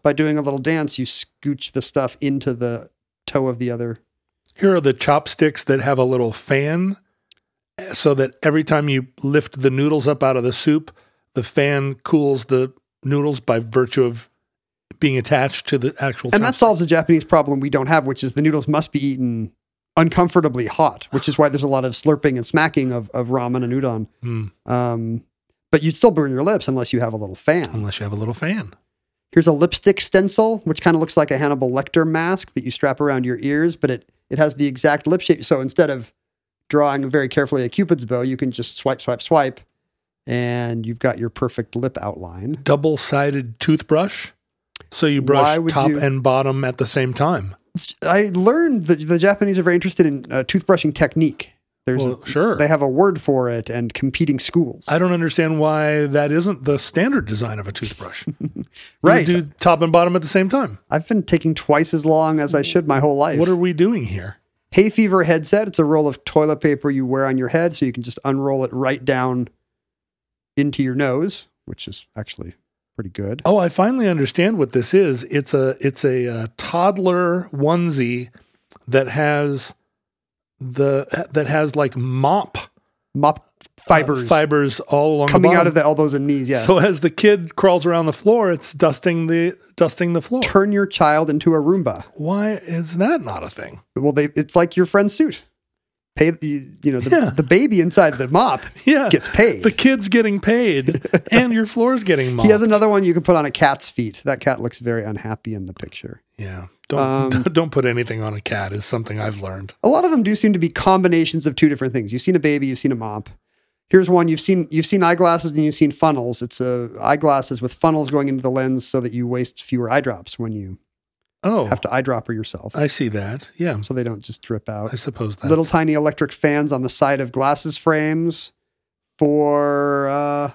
by doing a little dance, you scooch the stuff into the toe of the other. Here are the chopsticks that have a little fan so that every time you lift the noodles up out of the soup, the fan cools the noodles by virtue of being attached to the actual chopstick. And that solves a Japanese problem we don't have, which is the noodles must be eaten uncomfortably hot, which is why there's a lot of slurping and smacking of ramen and udon. Mm. But you'd still burn your lips unless you have a little fan. Here's a lipstick stencil, which kind of looks like a Hannibal Lecter mask that you strap around your ears, but it has the exact lip shape. So instead of drawing very carefully a Cupid's bow, you can just swipe, swipe, swipe, and you've got your perfect lip outline. Double-sided toothbrush. So you brush top and bottom at the same time. I learned that the Japanese are very interested in toothbrushing technique. They have a word for it and competing schools. I don't understand why that isn't the standard design of a toothbrush. Right. You do top and bottom at the same time. I've been taking twice as long as I should my whole life. What are we doing here? Hay fever headset. It's a roll of toilet paper you wear on your head, so you can just unroll it right down into your nose, which is actually pretty good. Oh, I finally understand what this is. It's a toddler onesie that has like mop fibers all along coming out of the elbows and knees. Yeah. So as the kid crawls around the floor, it's dusting the floor. Turn your child into a Roomba. Why is that not a thing? Well, it's like your friend's suit. Pay the baby inside the mop gets paid. The kid's getting paid, and your floor's getting mopped. He has another one you can put on a cat's feet. That cat looks very unhappy in the picture. Yeah, don't put anything on a cat is something I've learned. A lot of them do seem to be combinations of two different things. You've seen a baby, you've seen a mop. Here's one you've seen eyeglasses and you've seen funnels. It's eyeglasses with funnels going into the lens so that you waste fewer eye drops when you. Oh, have to eyedropper yourself. I see that. Yeah. So they don't just drip out. I suppose that. Little tiny electric fans on the side of glasses frames for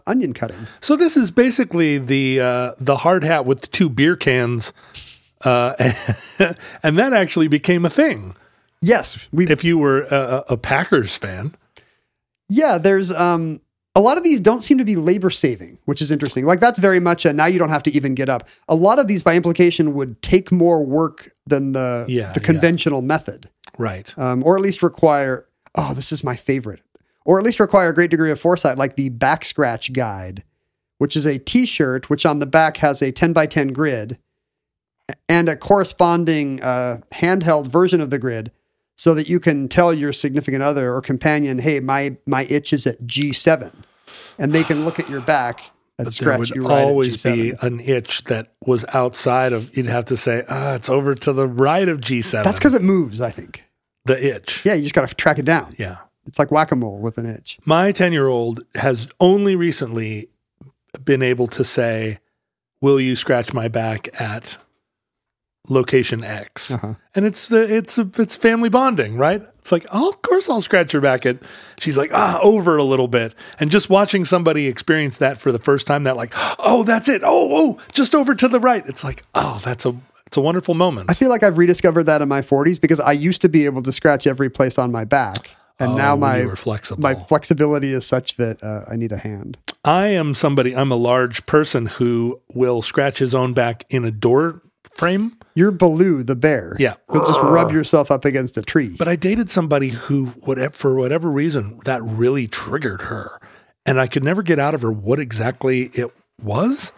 onion cutting. So this is basically the hard hat with two beer cans, and that actually became a thing. Yes, if you were a Packers fan. Yeah, there's a lot of these don't seem to be labor saving, which is interesting. Like that's very much now you don't have to even get up. A lot of these by implication would take more work than the conventional method. Right. Or at least require, this is my favorite, or at least require a great degree of foresight, like the back scratch guide, which is a t-shirt, which on the back has a 10 by 10 grid and a corresponding handheld version of the grid, so that you can tell your significant other or companion, hey, my itch is at G7. And they can look at your back and scratch you right at G7. There would always be an itch that was outside of, you'd have to say, it's over to the right of G7. That's because it moves, I think. The itch. Yeah, you just got to track it down. Yeah. It's like whack-a-mole with an itch. My 10-year-old has only recently been able to say, will you scratch my back at location X, and it's family bonding, right? It's like, of course I'll scratch your back. She's like, over a little bit, and just watching somebody experience that for the first time, that like, that's it. Oh, just over to the right. It's like, it's a wonderful moment. I feel like I've rediscovered that in my 40s because I used to be able to scratch every place on my back, and now my flexibility is such that I need a hand. I'm a large person who will scratch his own back in a door frame. You're Baloo the bear. Yeah. You'll just rub yourself up against a tree. But I dated somebody who, for whatever reason, that really triggered her. And I could never get out of her what exactly it was.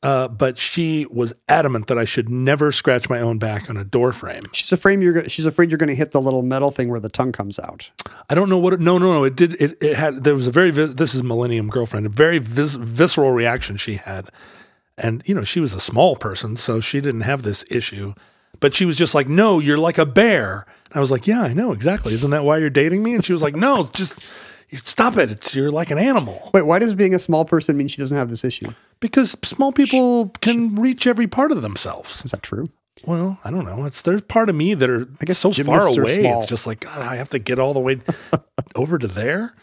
But she was adamant that I should never scratch my own back on a door frame. She's afraid you're going to hit the little metal thing where the tongue comes out. I don't know what. No. It did. It had. There was a very. This is Millennium Girlfriend. A very visceral reaction she had, and she was a small person, so she didn't have this issue. But she was just like, "No, you're like a bear." And I was like, "Yeah, I know exactly. Isn't that why you're dating me?" And she was like, "No, just stop it. You're like an animal." Wait, why does being a small person mean she doesn't have this issue? Because small people can reach every part of themselves. Is that true? Well, I don't know. There's part of me that are so far away. It's just like, God, I have to get all the way over to there.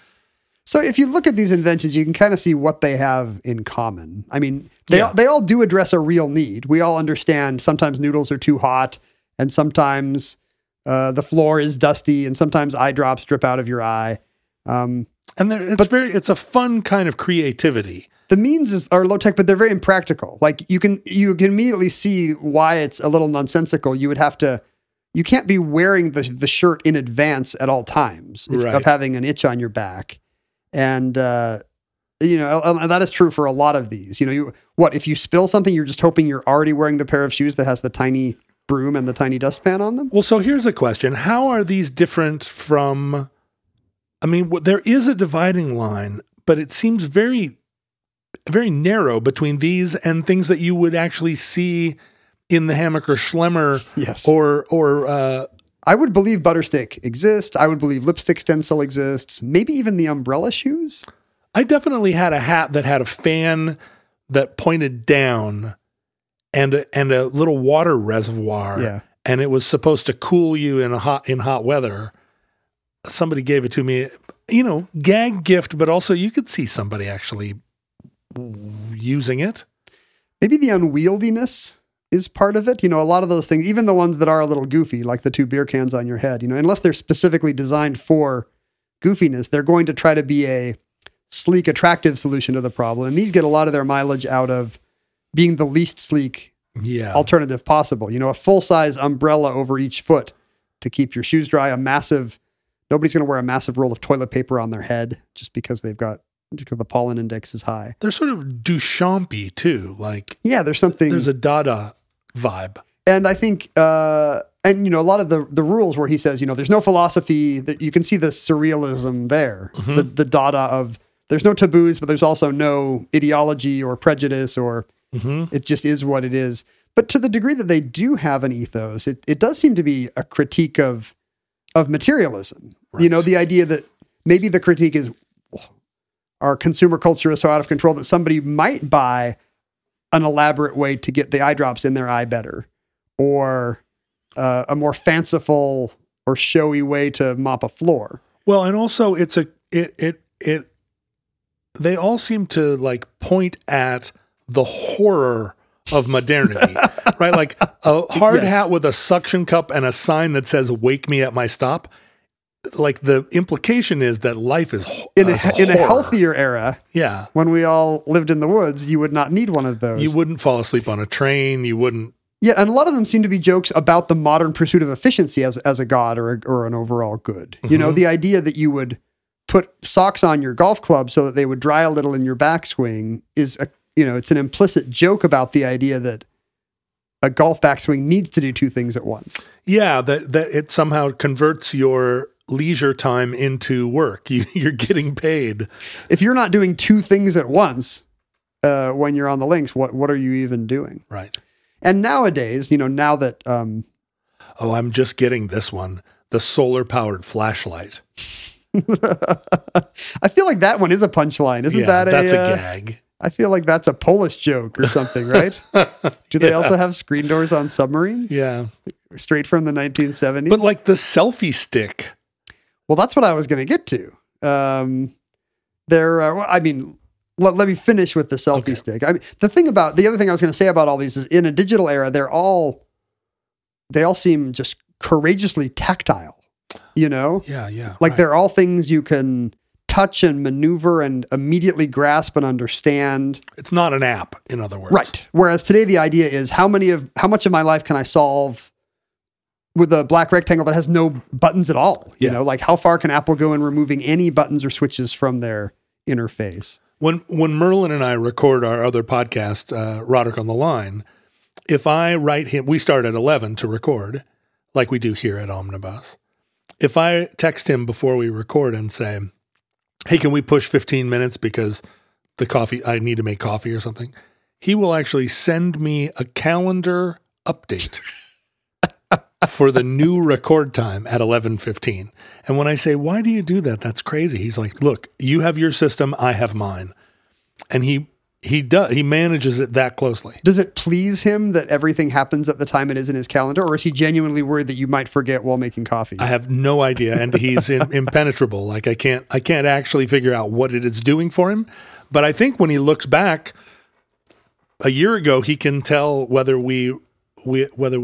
So if you look at these inventions, you can kind of see what they have in common. I mean, they all do address a real need. We all understand sometimes noodles are too hot, and sometimes the floor is dusty, and sometimes eye drops drip out of your eye. It's a fun kind of creativity. The means are low tech, but they're very impractical. Like you can immediately see why it's a little nonsensical. You can't be wearing the shirt in advance at all times of having an itch on your back. And, that is true for a lot of these. If you spill something, you're just hoping you're already wearing the pair of shoes that has the tiny broom and the tiny dustpan on them? Well, so here's a question. How are these different from... I mean, there is a dividing line, but it seems very, very narrow between these and things that you would actually see in the hammock or schlemmer. Yes. Or I would believe butterstick exists. I would believe lipstick stencil exists. Maybe even the umbrella shoes. I definitely had a hat that had a fan that pointed down and a little water reservoir. Yeah. And it was supposed to cool you in hot weather. Somebody gave it to me, gag gift, but also you could see somebody actually using it. Maybe the unwieldiness is part of it. A lot of those things, even the ones that are a little goofy, like the two beer cans on your head, unless they're specifically designed for goofiness, they're going to try to be a sleek, attractive solution to the problem. And these get a lot of their mileage out of being the least sleek alternative possible. A full-size umbrella over each foot to keep your shoes dry, Nobody's going to wear a massive roll of toilet paper on their head just because because the pollen index is high. They're sort of Duchampy too. There's a Dada vibe. And I think, a lot of the rules where he says, there's no philosophy, that you can see the surrealism there, mm-hmm. the Dada of there's no taboos, but there's also no ideology or prejudice or mm-hmm. It just is what it is. But to the degree that they do have an ethos, it does seem to be a critique of materialism. Right. The idea that maybe the critique is our consumer culture is so out of control that somebody might buy an elaborate way to get the eye drops in their eye better, or a more fanciful or showy way to mop a floor. Well, and also they all seem to point at the horror of modernity, right? Like a hard hat with a suction cup and a sign that says "Wake me at my stop." Like the implication is that life is in a healthier era. Yeah, when we all lived in the woods, you would not need one of those. You wouldn't fall asleep on a train. You wouldn't. Yeah, and a lot of them seem to be jokes about the modern pursuit of efficiency as a god or an overall good. Mm-hmm. The idea that you would put socks on your golf club so that they would dry a little in your backswing is a. It's an implicit joke about the idea that a golf backswing needs to do two things at once. Yeah, that it somehow converts your leisure time into work. You're getting paid. If you're not doing two things at once when you're on the links, what are you even doing? Right. And nowadays, now that... I'm just getting this one, the solar-powered flashlight. I feel like that one is a punchline. Isn't that that's a gag? I feel like that's a Polish joke or something, right? Do they also have screen doors on submarines? Yeah. Straight from the 1970s? But like the selfie stick. Well, that's what I was going to get to. Let me finish with the selfie stick. I mean, the other thing I was going to say about all these is in a digital era, they all seem just courageously tactile, Yeah, yeah. Like they're all things you can... touch and maneuver and immediately grasp and understand. It's not an app, in other words. Right. Whereas today the idea is how much of my life can I solve with a black rectangle that has no buttons at all? How far can Apple go in removing any buttons or switches from their interface. When Merlin and I record our other podcast, Roderick on the Line, if I write him, we start at 11 to record, like we do here at Omnibus. If I text him before we record and say, hey, can we push 15 minutes because the coffee, I need to make coffee or something, he will actually send me a calendar update for the new record time at 11:15. And when I say, why do you do that? That's crazy. He's like, look, you have your system, I have mine. And he manages it that closely. Does it please him that everything happens at the time it is in his calendar, or is he genuinely worried that you might forget while making coffee? I have no idea, and he's impenetrable. Like I can't actually figure out what it is doing for him. But I think when he looks back a year ago, he can tell whether we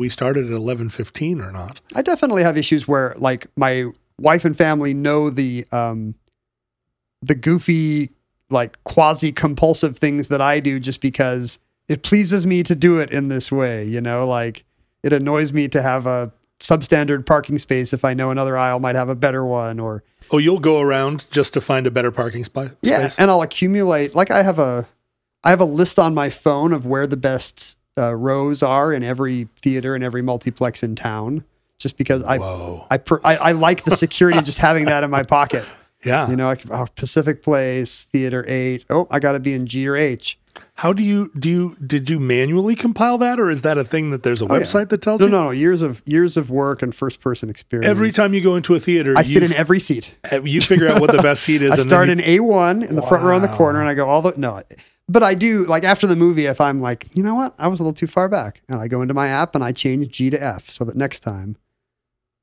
started at 11:15 or not. I definitely have issues where like my wife and family know the goofy, like quasi-compulsive things that I do just because it pleases me to do it in this way, you know? Like, it annoys me to have a substandard parking space if I know another aisle might have a better one, or... Oh, you'll go around just to find a better parking spot? Yeah, and I'll accumulate... Like, I have a list on my phone of where the best rows are in every theater and every multiplex in town, just because I like the security of just having that in my pocket. Yeah. You know, Pacific Place, Theater 8. Oh, I got to be in G or H. How do you did you manually compile that, or is that a thing that there's a website that tells you? No, years of work and first person experience. Every time you go into a theater, I sit in every seat. You figure out what the best seat is. I start in A1 in the front row in the corner, and I go all the no. But I do, like after the movie, if I'm like, you know what, I was a little too far back, and I go into my app and I change G to F so that next time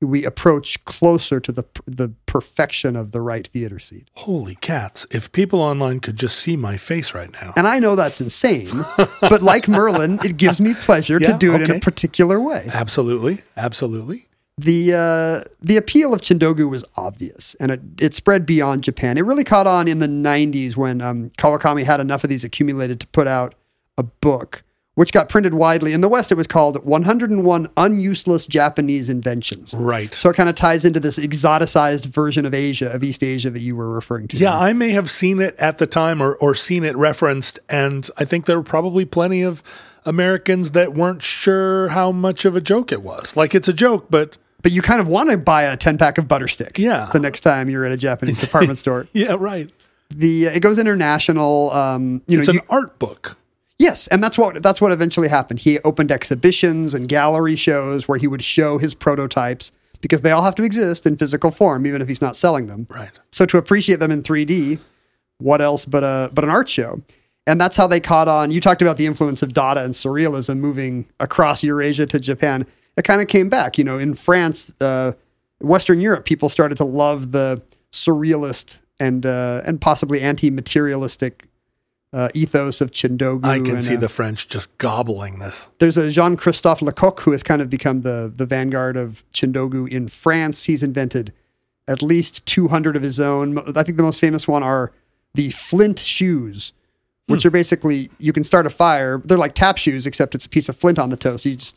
we approach closer to the perfection of the right theater seat. Holy cats. If people online could just see my face right now. And I know that's insane, but like Merlin, it gives me pleasure to do it in a particular way. Absolutely. Absolutely. The appeal of Chindogu was obvious, and it spread beyond Japan. It really caught on in the 90s when Kawakami had enough of these accumulated to put out a book, which got printed widely. In the West, it was called 101 Unuseless Japanese Inventions. Right. So it kind of ties into this exoticized version of Asia, of East Asia that you were referring to. Yeah, I may have seen it at the time or seen it referenced, and I think there were probably plenty of Americans that weren't sure how much of a joke it was. Like, it's a joke, but... But you kind of want to buy a 10-pack of butter stick the next time you're at a Japanese department store. Yeah, right. It goes international. It's an art book. Yes, and that's what eventually happened. He opened exhibitions and gallery shows where he would show his prototypes, because they all have to exist in physical form, even if he's not selling them. Right. So to appreciate them in 3D, what else but an art show? And that's how they caught on. You talked about the influence of Dada and Surrealism moving across Eurasia to Japan. It kind of came back. You know, in France, Western Europe, people started to love the surrealist and possibly anti-materialistic ethos of Chindogu. I can see the French just gobbling this. There's a Jean-Christophe Lecoq who has kind of become the vanguard of Chindogu in France. He's invented at least 200 of his own. I think the most famous one are the flint shoes, which are basically, you can start a fire. They're like tap shoes, except it's a piece of flint on the toe. So you just,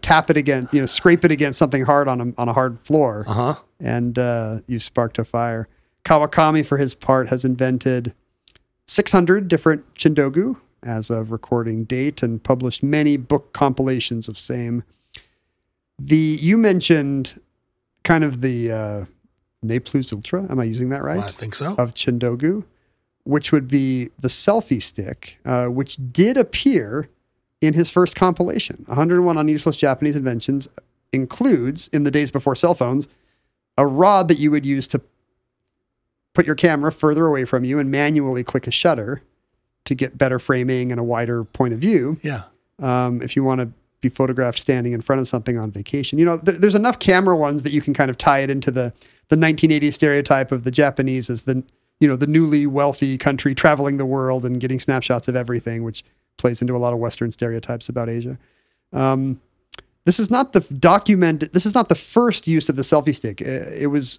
tap it against, scrape it against something hard on a hard floor. Uh-huh. And you sparked a fire. Kawakami, for his part, has invented 600 different Chindogu as of recording date, and published many book compilations of same. You mentioned kind of the ne plus ultra, am I using that right? Well, I think so. Of Chindogu, which would be the selfie stick, which did appear in his first compilation. 101 Unuseless Japanese Inventions includes, in the days before cell phones, a rod that you would use to put your camera further away from you and manually click a shutter to get better framing and a wider point of view. Yeah. If you want to be photographed standing in front of something on vacation, there's enough camera ones that you can kind of tie it into the 1980s stereotype of the Japanese as the newly wealthy country traveling the world and getting snapshots of everything, which plays into a lot of Western stereotypes about Asia. This is not the first use of the selfie stick. It was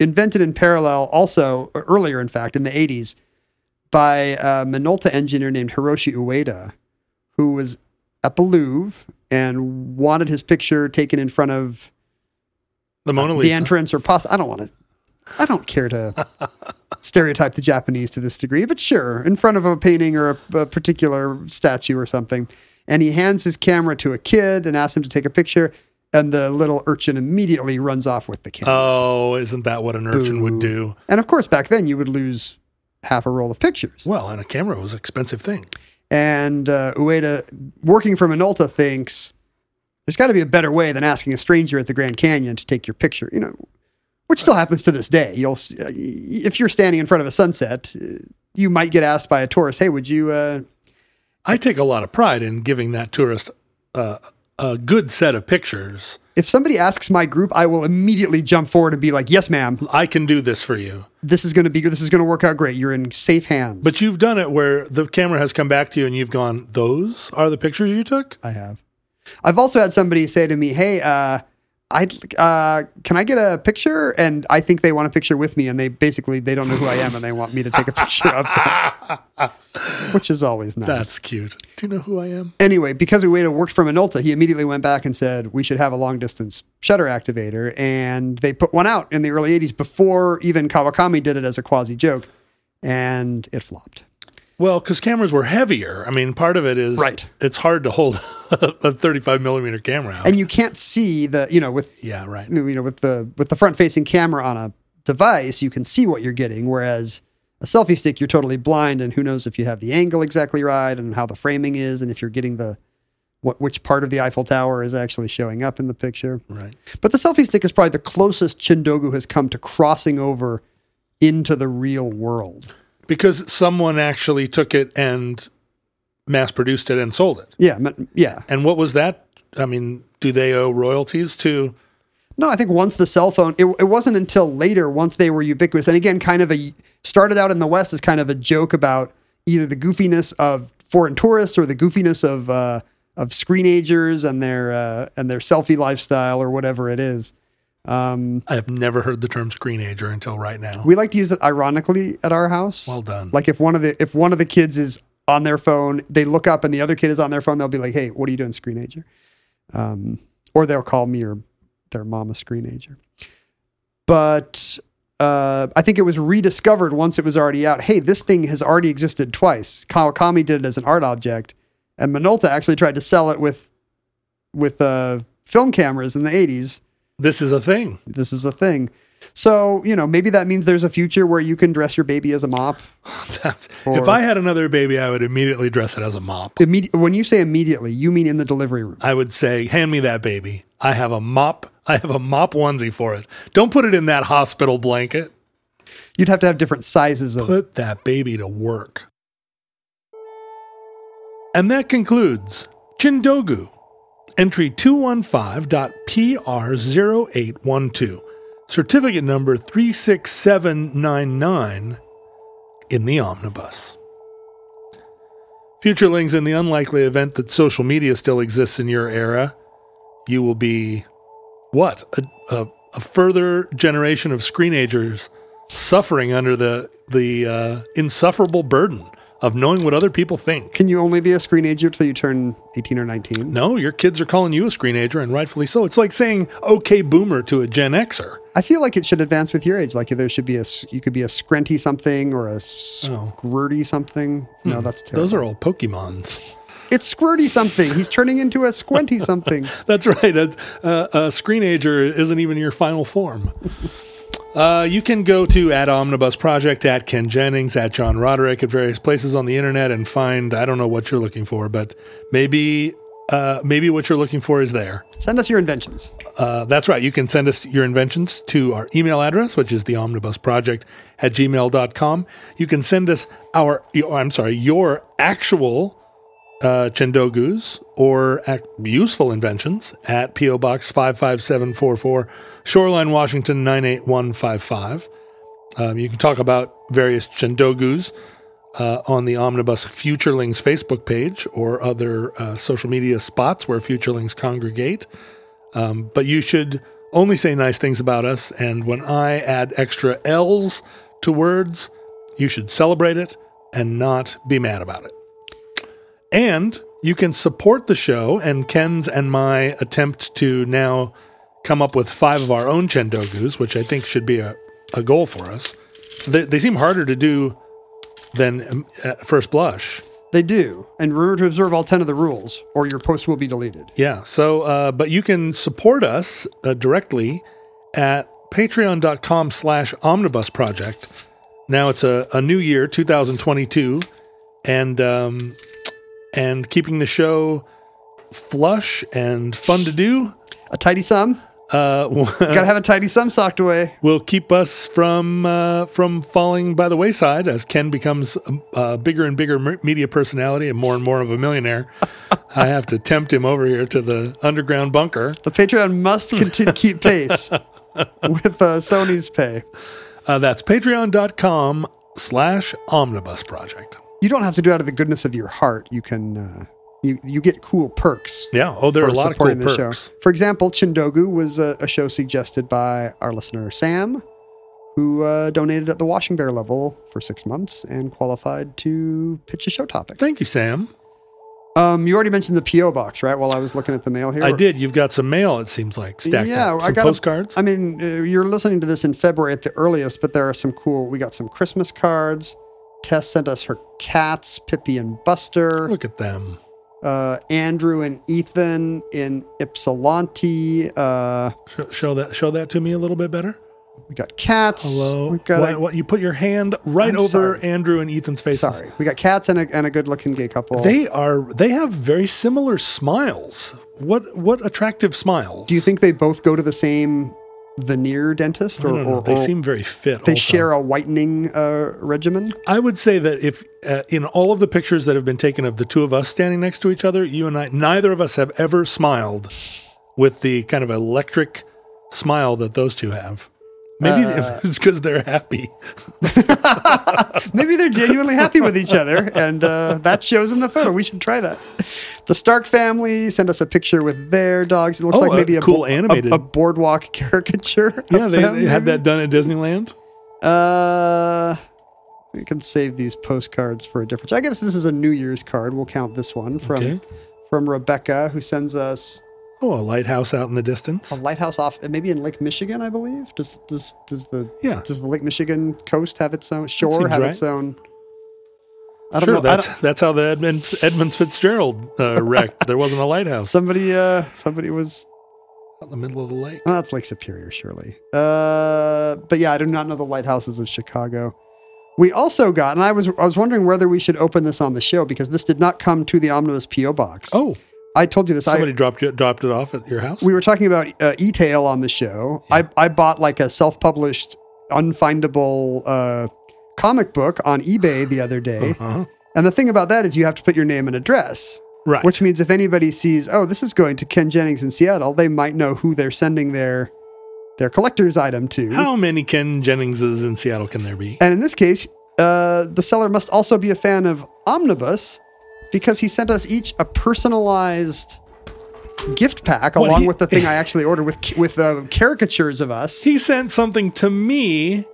invented in parallel also, or earlier in fact, in the 80s, by a Minolta engineer named Hiroshi Ueda, who was at the Louvre and wanted his picture taken in front of the Mona Lisa, the entrance or I don't care to stereotype the Japanese to this degree, but sure, in front of a painting or a particular statue or something. And he hands his camera to a kid and asks him to take a picture, and the little urchin immediately runs off with the camera. Oh, isn't that what an urchin would do? And of course, back then you would lose half a roll of pictures. Well, and a camera was an expensive thing. And Ueda, working for Minolta, thinks there's got to be a better way than asking a stranger at the Grand Canyon to take your picture, you know, which still happens to this day. You'll, if you're standing in front of a sunset, you might get asked by a tourist, hey, would you... I take a lot of pride in giving that tourist a good set of pictures. If somebody asks my group, I will immediately jump forward and be like, yes, ma'am. I can do this for you. This is going to work out great. You're in safe hands. But you've done it where the camera has come back to you and you've gone, those are the pictures you took? I have. I've also had somebody say to me, hey, can I get a picture? And I think they want a picture with me, and they don't know who I am, and they want me to take a picture of them, which is always nice. That's cute. Do you know who I am? Anyway, because Ueda worked for Minolta, he immediately went back and said, we should have a long-distance shutter activator, and they put one out in the early 80s before even Kawakami did it as a quasi-joke, and it flopped. Well, because cameras were heavier. I mean, part of it is it's hard to hold a 35mm camera out. And you can't see with the front-facing camera on a device, you can see what you're getting, whereas a selfie stick, you're totally blind, and who knows if you have the angle exactly right and how the framing is and if you're getting which part of the Eiffel Tower is actually showing up in the picture. Right. But the selfie stick is probably the closest Chindogu has come to crossing over into the real world. Because someone actually took it and mass-produced it and sold it. Yeah. And what was that? I mean, do they owe royalties to... No, I think once the cell phone... It wasn't until later, once they were ubiquitous. And again, started out in the West as kind of a joke about either the goofiness of foreign tourists or the goofiness of screenagers and their selfie lifestyle or whatever it is. I have never heard the term screenager until right now. We like to use it ironically at our house. Well done. Like if one of the kids is on their phone, they look up and the other kid is on their phone, they'll be like, hey, what are you doing, screenager? Or they'll call me or their mom a screenager. But I think it was rediscovered once it was already out. Hey, this thing has already existed twice. Kawakami did it as an art object, and Minolta actually tried to sell it with film cameras in the 80s. This is a thing. So, maybe that means there's a future where you can dress your baby as a mop. If I had another baby, I would immediately dress it as a mop. When you say immediately, you mean in the delivery room. I would say, hand me that baby. I have a mop. I have a mop onesie for it. Don't put it in that hospital blanket. You'd have to have different sizes of... Put that baby to work. And that concludes Chindogu. Entry 215.PR0812, certificate number 36799 in the omnibus. Futurelings, in the unlikely event that social media still exists in your era, you will be, what, a further generation of screenagers suffering under the insufferable burden of knowing what other people think. Can you only be a screenager till you turn 18 or 19? No, your kids are calling you a screenager, and rightfully so. It's like saying "okay, boomer" to a Gen Xer. I feel like it should advance with your age. Like there should be you could be a screnty something or a squirty something. No, that's terrible. Those are all Pokemons. It's squirty something. He's turning into a squinty something. That's right. A screenager isn't even your final form. You can go to @OmnibusProject, @KenJennings, @JohnRoderick, at various places on the internet and find, I don't know what you're looking for, but maybe what you're looking for is there. Send us your inventions. That's right. You can send us your inventions to our email address, which is theomnibusproject @gmail.com. You can send us your actual Chindogus or useful inventions at P.O. Box 55744, Shoreline, Washington 98155. You can talk about various Chindogus on the Omnibus Futurelings Facebook page or other social media spots where Futurelings congregate. But you should only say nice things about us, and when I add extra L's to words, you should celebrate it and not be mad about it. And you can support the show and Ken's and my attempt to now come up with 5 of our own Chindogus, which I think should be a goal for us. They seem harder to do than at first blush. They do. And remember to observe all 10 of the rules, or your post will be deleted. Yeah. So, but you can support us directly at patreon.com/omnibusproject. Now it's a new year, 2022, and keeping the show flush and fun to do. A tidy sum. Gotta have a tidy sum socked away. Will keep us from falling by the wayside as Ken becomes a bigger and bigger media personality and more of a millionaire. I have to tempt him over here to the underground bunker. The Patreon must keep pace with Sony's pay. That's patreon.com/omnibusproject. You don't have to do it out of the goodness of your heart. You can... You get cool perks. Yeah. Oh, there are a lot of cool perks. Show. For example, Chindogu was a show suggested by our listener, Sam, who donated at the Washing Bear level for 6 months and qualified to pitch a show topic. Thank you, Sam. You already mentioned the P.O. box, right? While I was looking at the mail here. I did. You've got some mail, it seems like, stacked up. Some postcards. You're listening to this in February at the earliest, but there are some cool... We got some Christmas cards. Tess sent us her cats, Pippi and Buster. Look at them. Andrew and Ethan in Ypsilanti. Show that to me a little bit better. We got cats. Hello. We got you put your hand over Andrew and Ethan's faces. Sorry, we got cats and a good-looking gay couple. They have very similar smiles. What attractive smiles? Do you think they both go to the same veneer dentist? They seem very fit. They also share a whitening regimen. I would say that if. In all of the pictures that have been taken of the two of us standing next to each other, you and I, neither of us have ever smiled with the kind of electric smile that those two have. Maybe it's because they're happy. Maybe they're genuinely happy with each other, and that shows in the photo. We should try that. The Stark family sent us a picture with their dogs. It looks like maybe a boardwalk caricature. Yeah, they had that done at Disneyland. You can save these postcards for a difference. I guess this is a New Year's card. We'll count this one from Rebecca, who sends us... a lighthouse out in the distance. A lighthouse off, maybe in Lake Michigan, I believe. Does the Lake Michigan coast have its own shore? I don't know. That's how the Edmund Fitzgerald wrecked. There wasn't a lighthouse. Somebody was... in the middle of the lake. Well, that's Lake Superior, surely. But yeah, I do not know the lighthouses of Chicago. We also got, and I was wondering whether we should open this on the show because this did not come to the Omnibus P.O. box. Oh. I told you this. Somebody dropped it off at your house? We were talking about e-tail on the show. Yeah. I bought like a self-published, unfindable comic book on eBay the other day. Uh-huh. And the thing about that is you have to put your name and address. Right. Which means if anybody sees, this is going to Ken Jennings in Seattle, they might know who they're sending their collector's item to. How many Ken Jenningses in Seattle can there be? And in this case, the seller must also be a fan of Omnibus because he sent us each a personalized gift pack with the thing I actually ordered with caricatures of us. He sent something to me.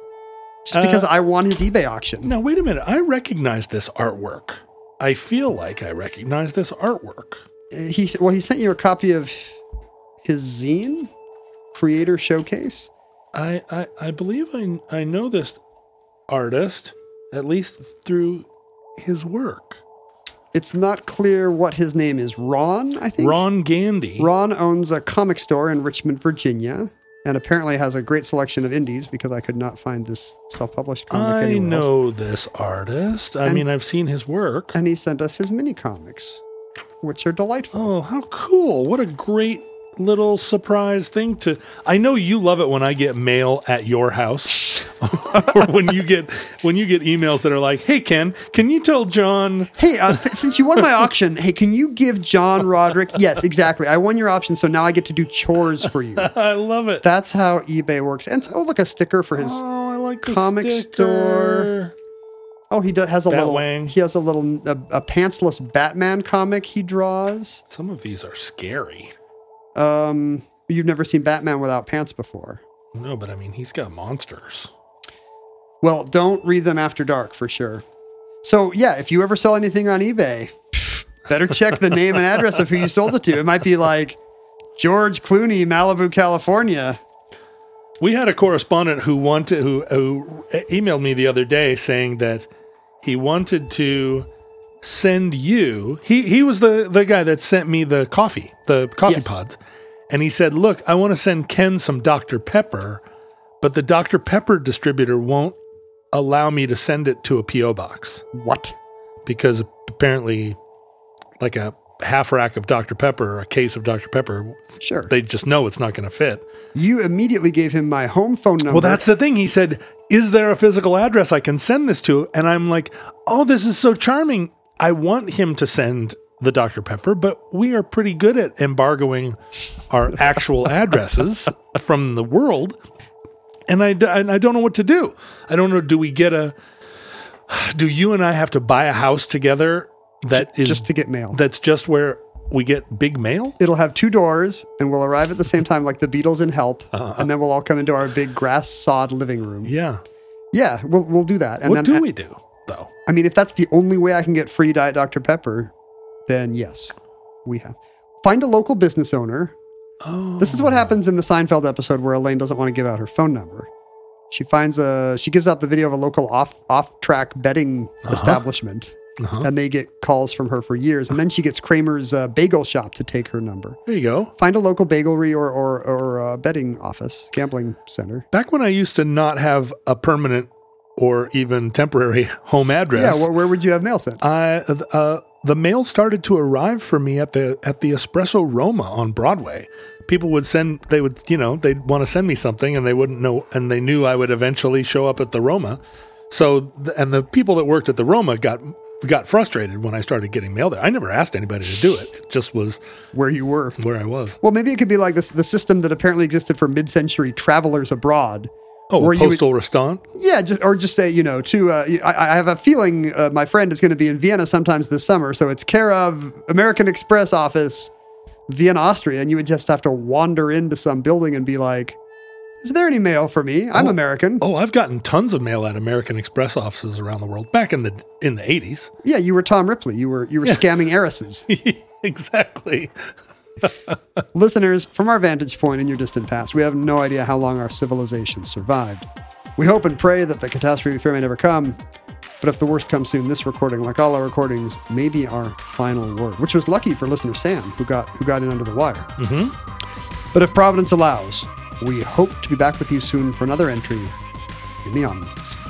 Just because I won his eBay auction. Now, wait a minute. I recognize this artwork. I feel like I recognize this artwork. He sent you a copy of his zine? Creator Showcase? I believe I know this artist, at least through his work. It's not clear what his name is. Ron, I think? Ron Gandy. Ron owns a comic store in Richmond, Virginia, and apparently has a great selection of indies because I could not find this self-published comic anywhere else. I know this artist. I've seen his work. And he sent us his mini-comics, which are delightful. Oh, how cool. What a great... little surprise thing to... I know you love it when I get mail at your house or when you get emails that are like, hey, Ken, can you tell John... Hey, since you won my auction, hey, can you give John Roderick... Yes, exactly. I won your auction, so now I get to do chores for you. I love it. That's how eBay works. And look, a sticker for his comic store. Oh, he has a Batwang. He has a pantsless Batman comic he draws. Some of these are scary. You've never seen Batman without pants before. No, but he's got monsters. Well, don't read them after dark for sure. So yeah, if you ever sell anything on eBay, better check the name and address of who you sold it to. It might be like George Clooney, Malibu, California. We had a correspondent who emailed me the other day saying that he wanted to send you. He was the guy that sent me the coffee yes. pods, and he said, "Look, I want to send Ken some Dr. Pepper, but the Dr. Pepper distributor won't allow me to send it to a PO box." What? Because apparently, like a half rack of Dr. Pepper or a case of Dr. Pepper, sure, they just know it's not going to fit. You immediately gave him my home phone number. Well, that's the thing. He said, "Is there a physical address I can send this to?" And I'm like, "Oh, this is so charming." I want him to send the Dr. Pepper, but we are pretty good at embargoing our actual addresses from the world. And I don't know what to do. I don't know. Do you and I have to buy a house together that is just to get mail? That's just where we get big mail? It'll have two doors, and we'll arrive at the same time, like the Beatles in Help, and then we'll all come into our big grass-sawed living room. Yeah, we'll do that. And we do, though? I mean, if that's the only way I can get free Diet Dr. Pepper, then yes, we have. Find a local business owner. Oh. This is what happens in the Seinfeld episode where Elaine doesn't want to give out her phone number. She gives out the video of a local off-track betting establishment. And they get calls from her for years. And then she gets Kramer's bagel shop to take her number. There you go. Find a local bagelery or a betting office, gambling center. Back when I used to not have a permanent or even temporary home address. Yeah, where would you have mail sent? The mail started to arrive for me at the Espresso Roma on Broadway. People would send, they'd want to send me something and they wouldn't know, and they knew I would eventually show up at the Roma. So, and the people that worked at the Roma got frustrated when I started getting mail there. I never asked anybody to do it. It just was where you were, where I was. Well, maybe it could be like this, the system that apparently existed for mid-century travelers abroad. Oh, a postal restaurant? Yeah, just say, I have a feeling my friend is going to be in Vienna sometimes this summer, so it's care of American Express office, Vienna, Austria, and you would just have to wander into some building and be like, "Is there any mail for me? I'm American." Oh, I've gotten tons of mail at American Express offices around the world back in the 80s. Yeah, you were Tom Ripley. You were scamming heiresses. Exactly. Listeners, from our vantage point in your distant past, we have no idea how long our civilization survived. We hope and pray that the catastrophe fear may never come, but if the worst comes soon, this recording, like all our recordings, may be our final word, which was lucky for listener Sam, who got in under the wire. Mm-hmm. But if Providence allows, we hope to be back with you soon for another entry in the Omnibus.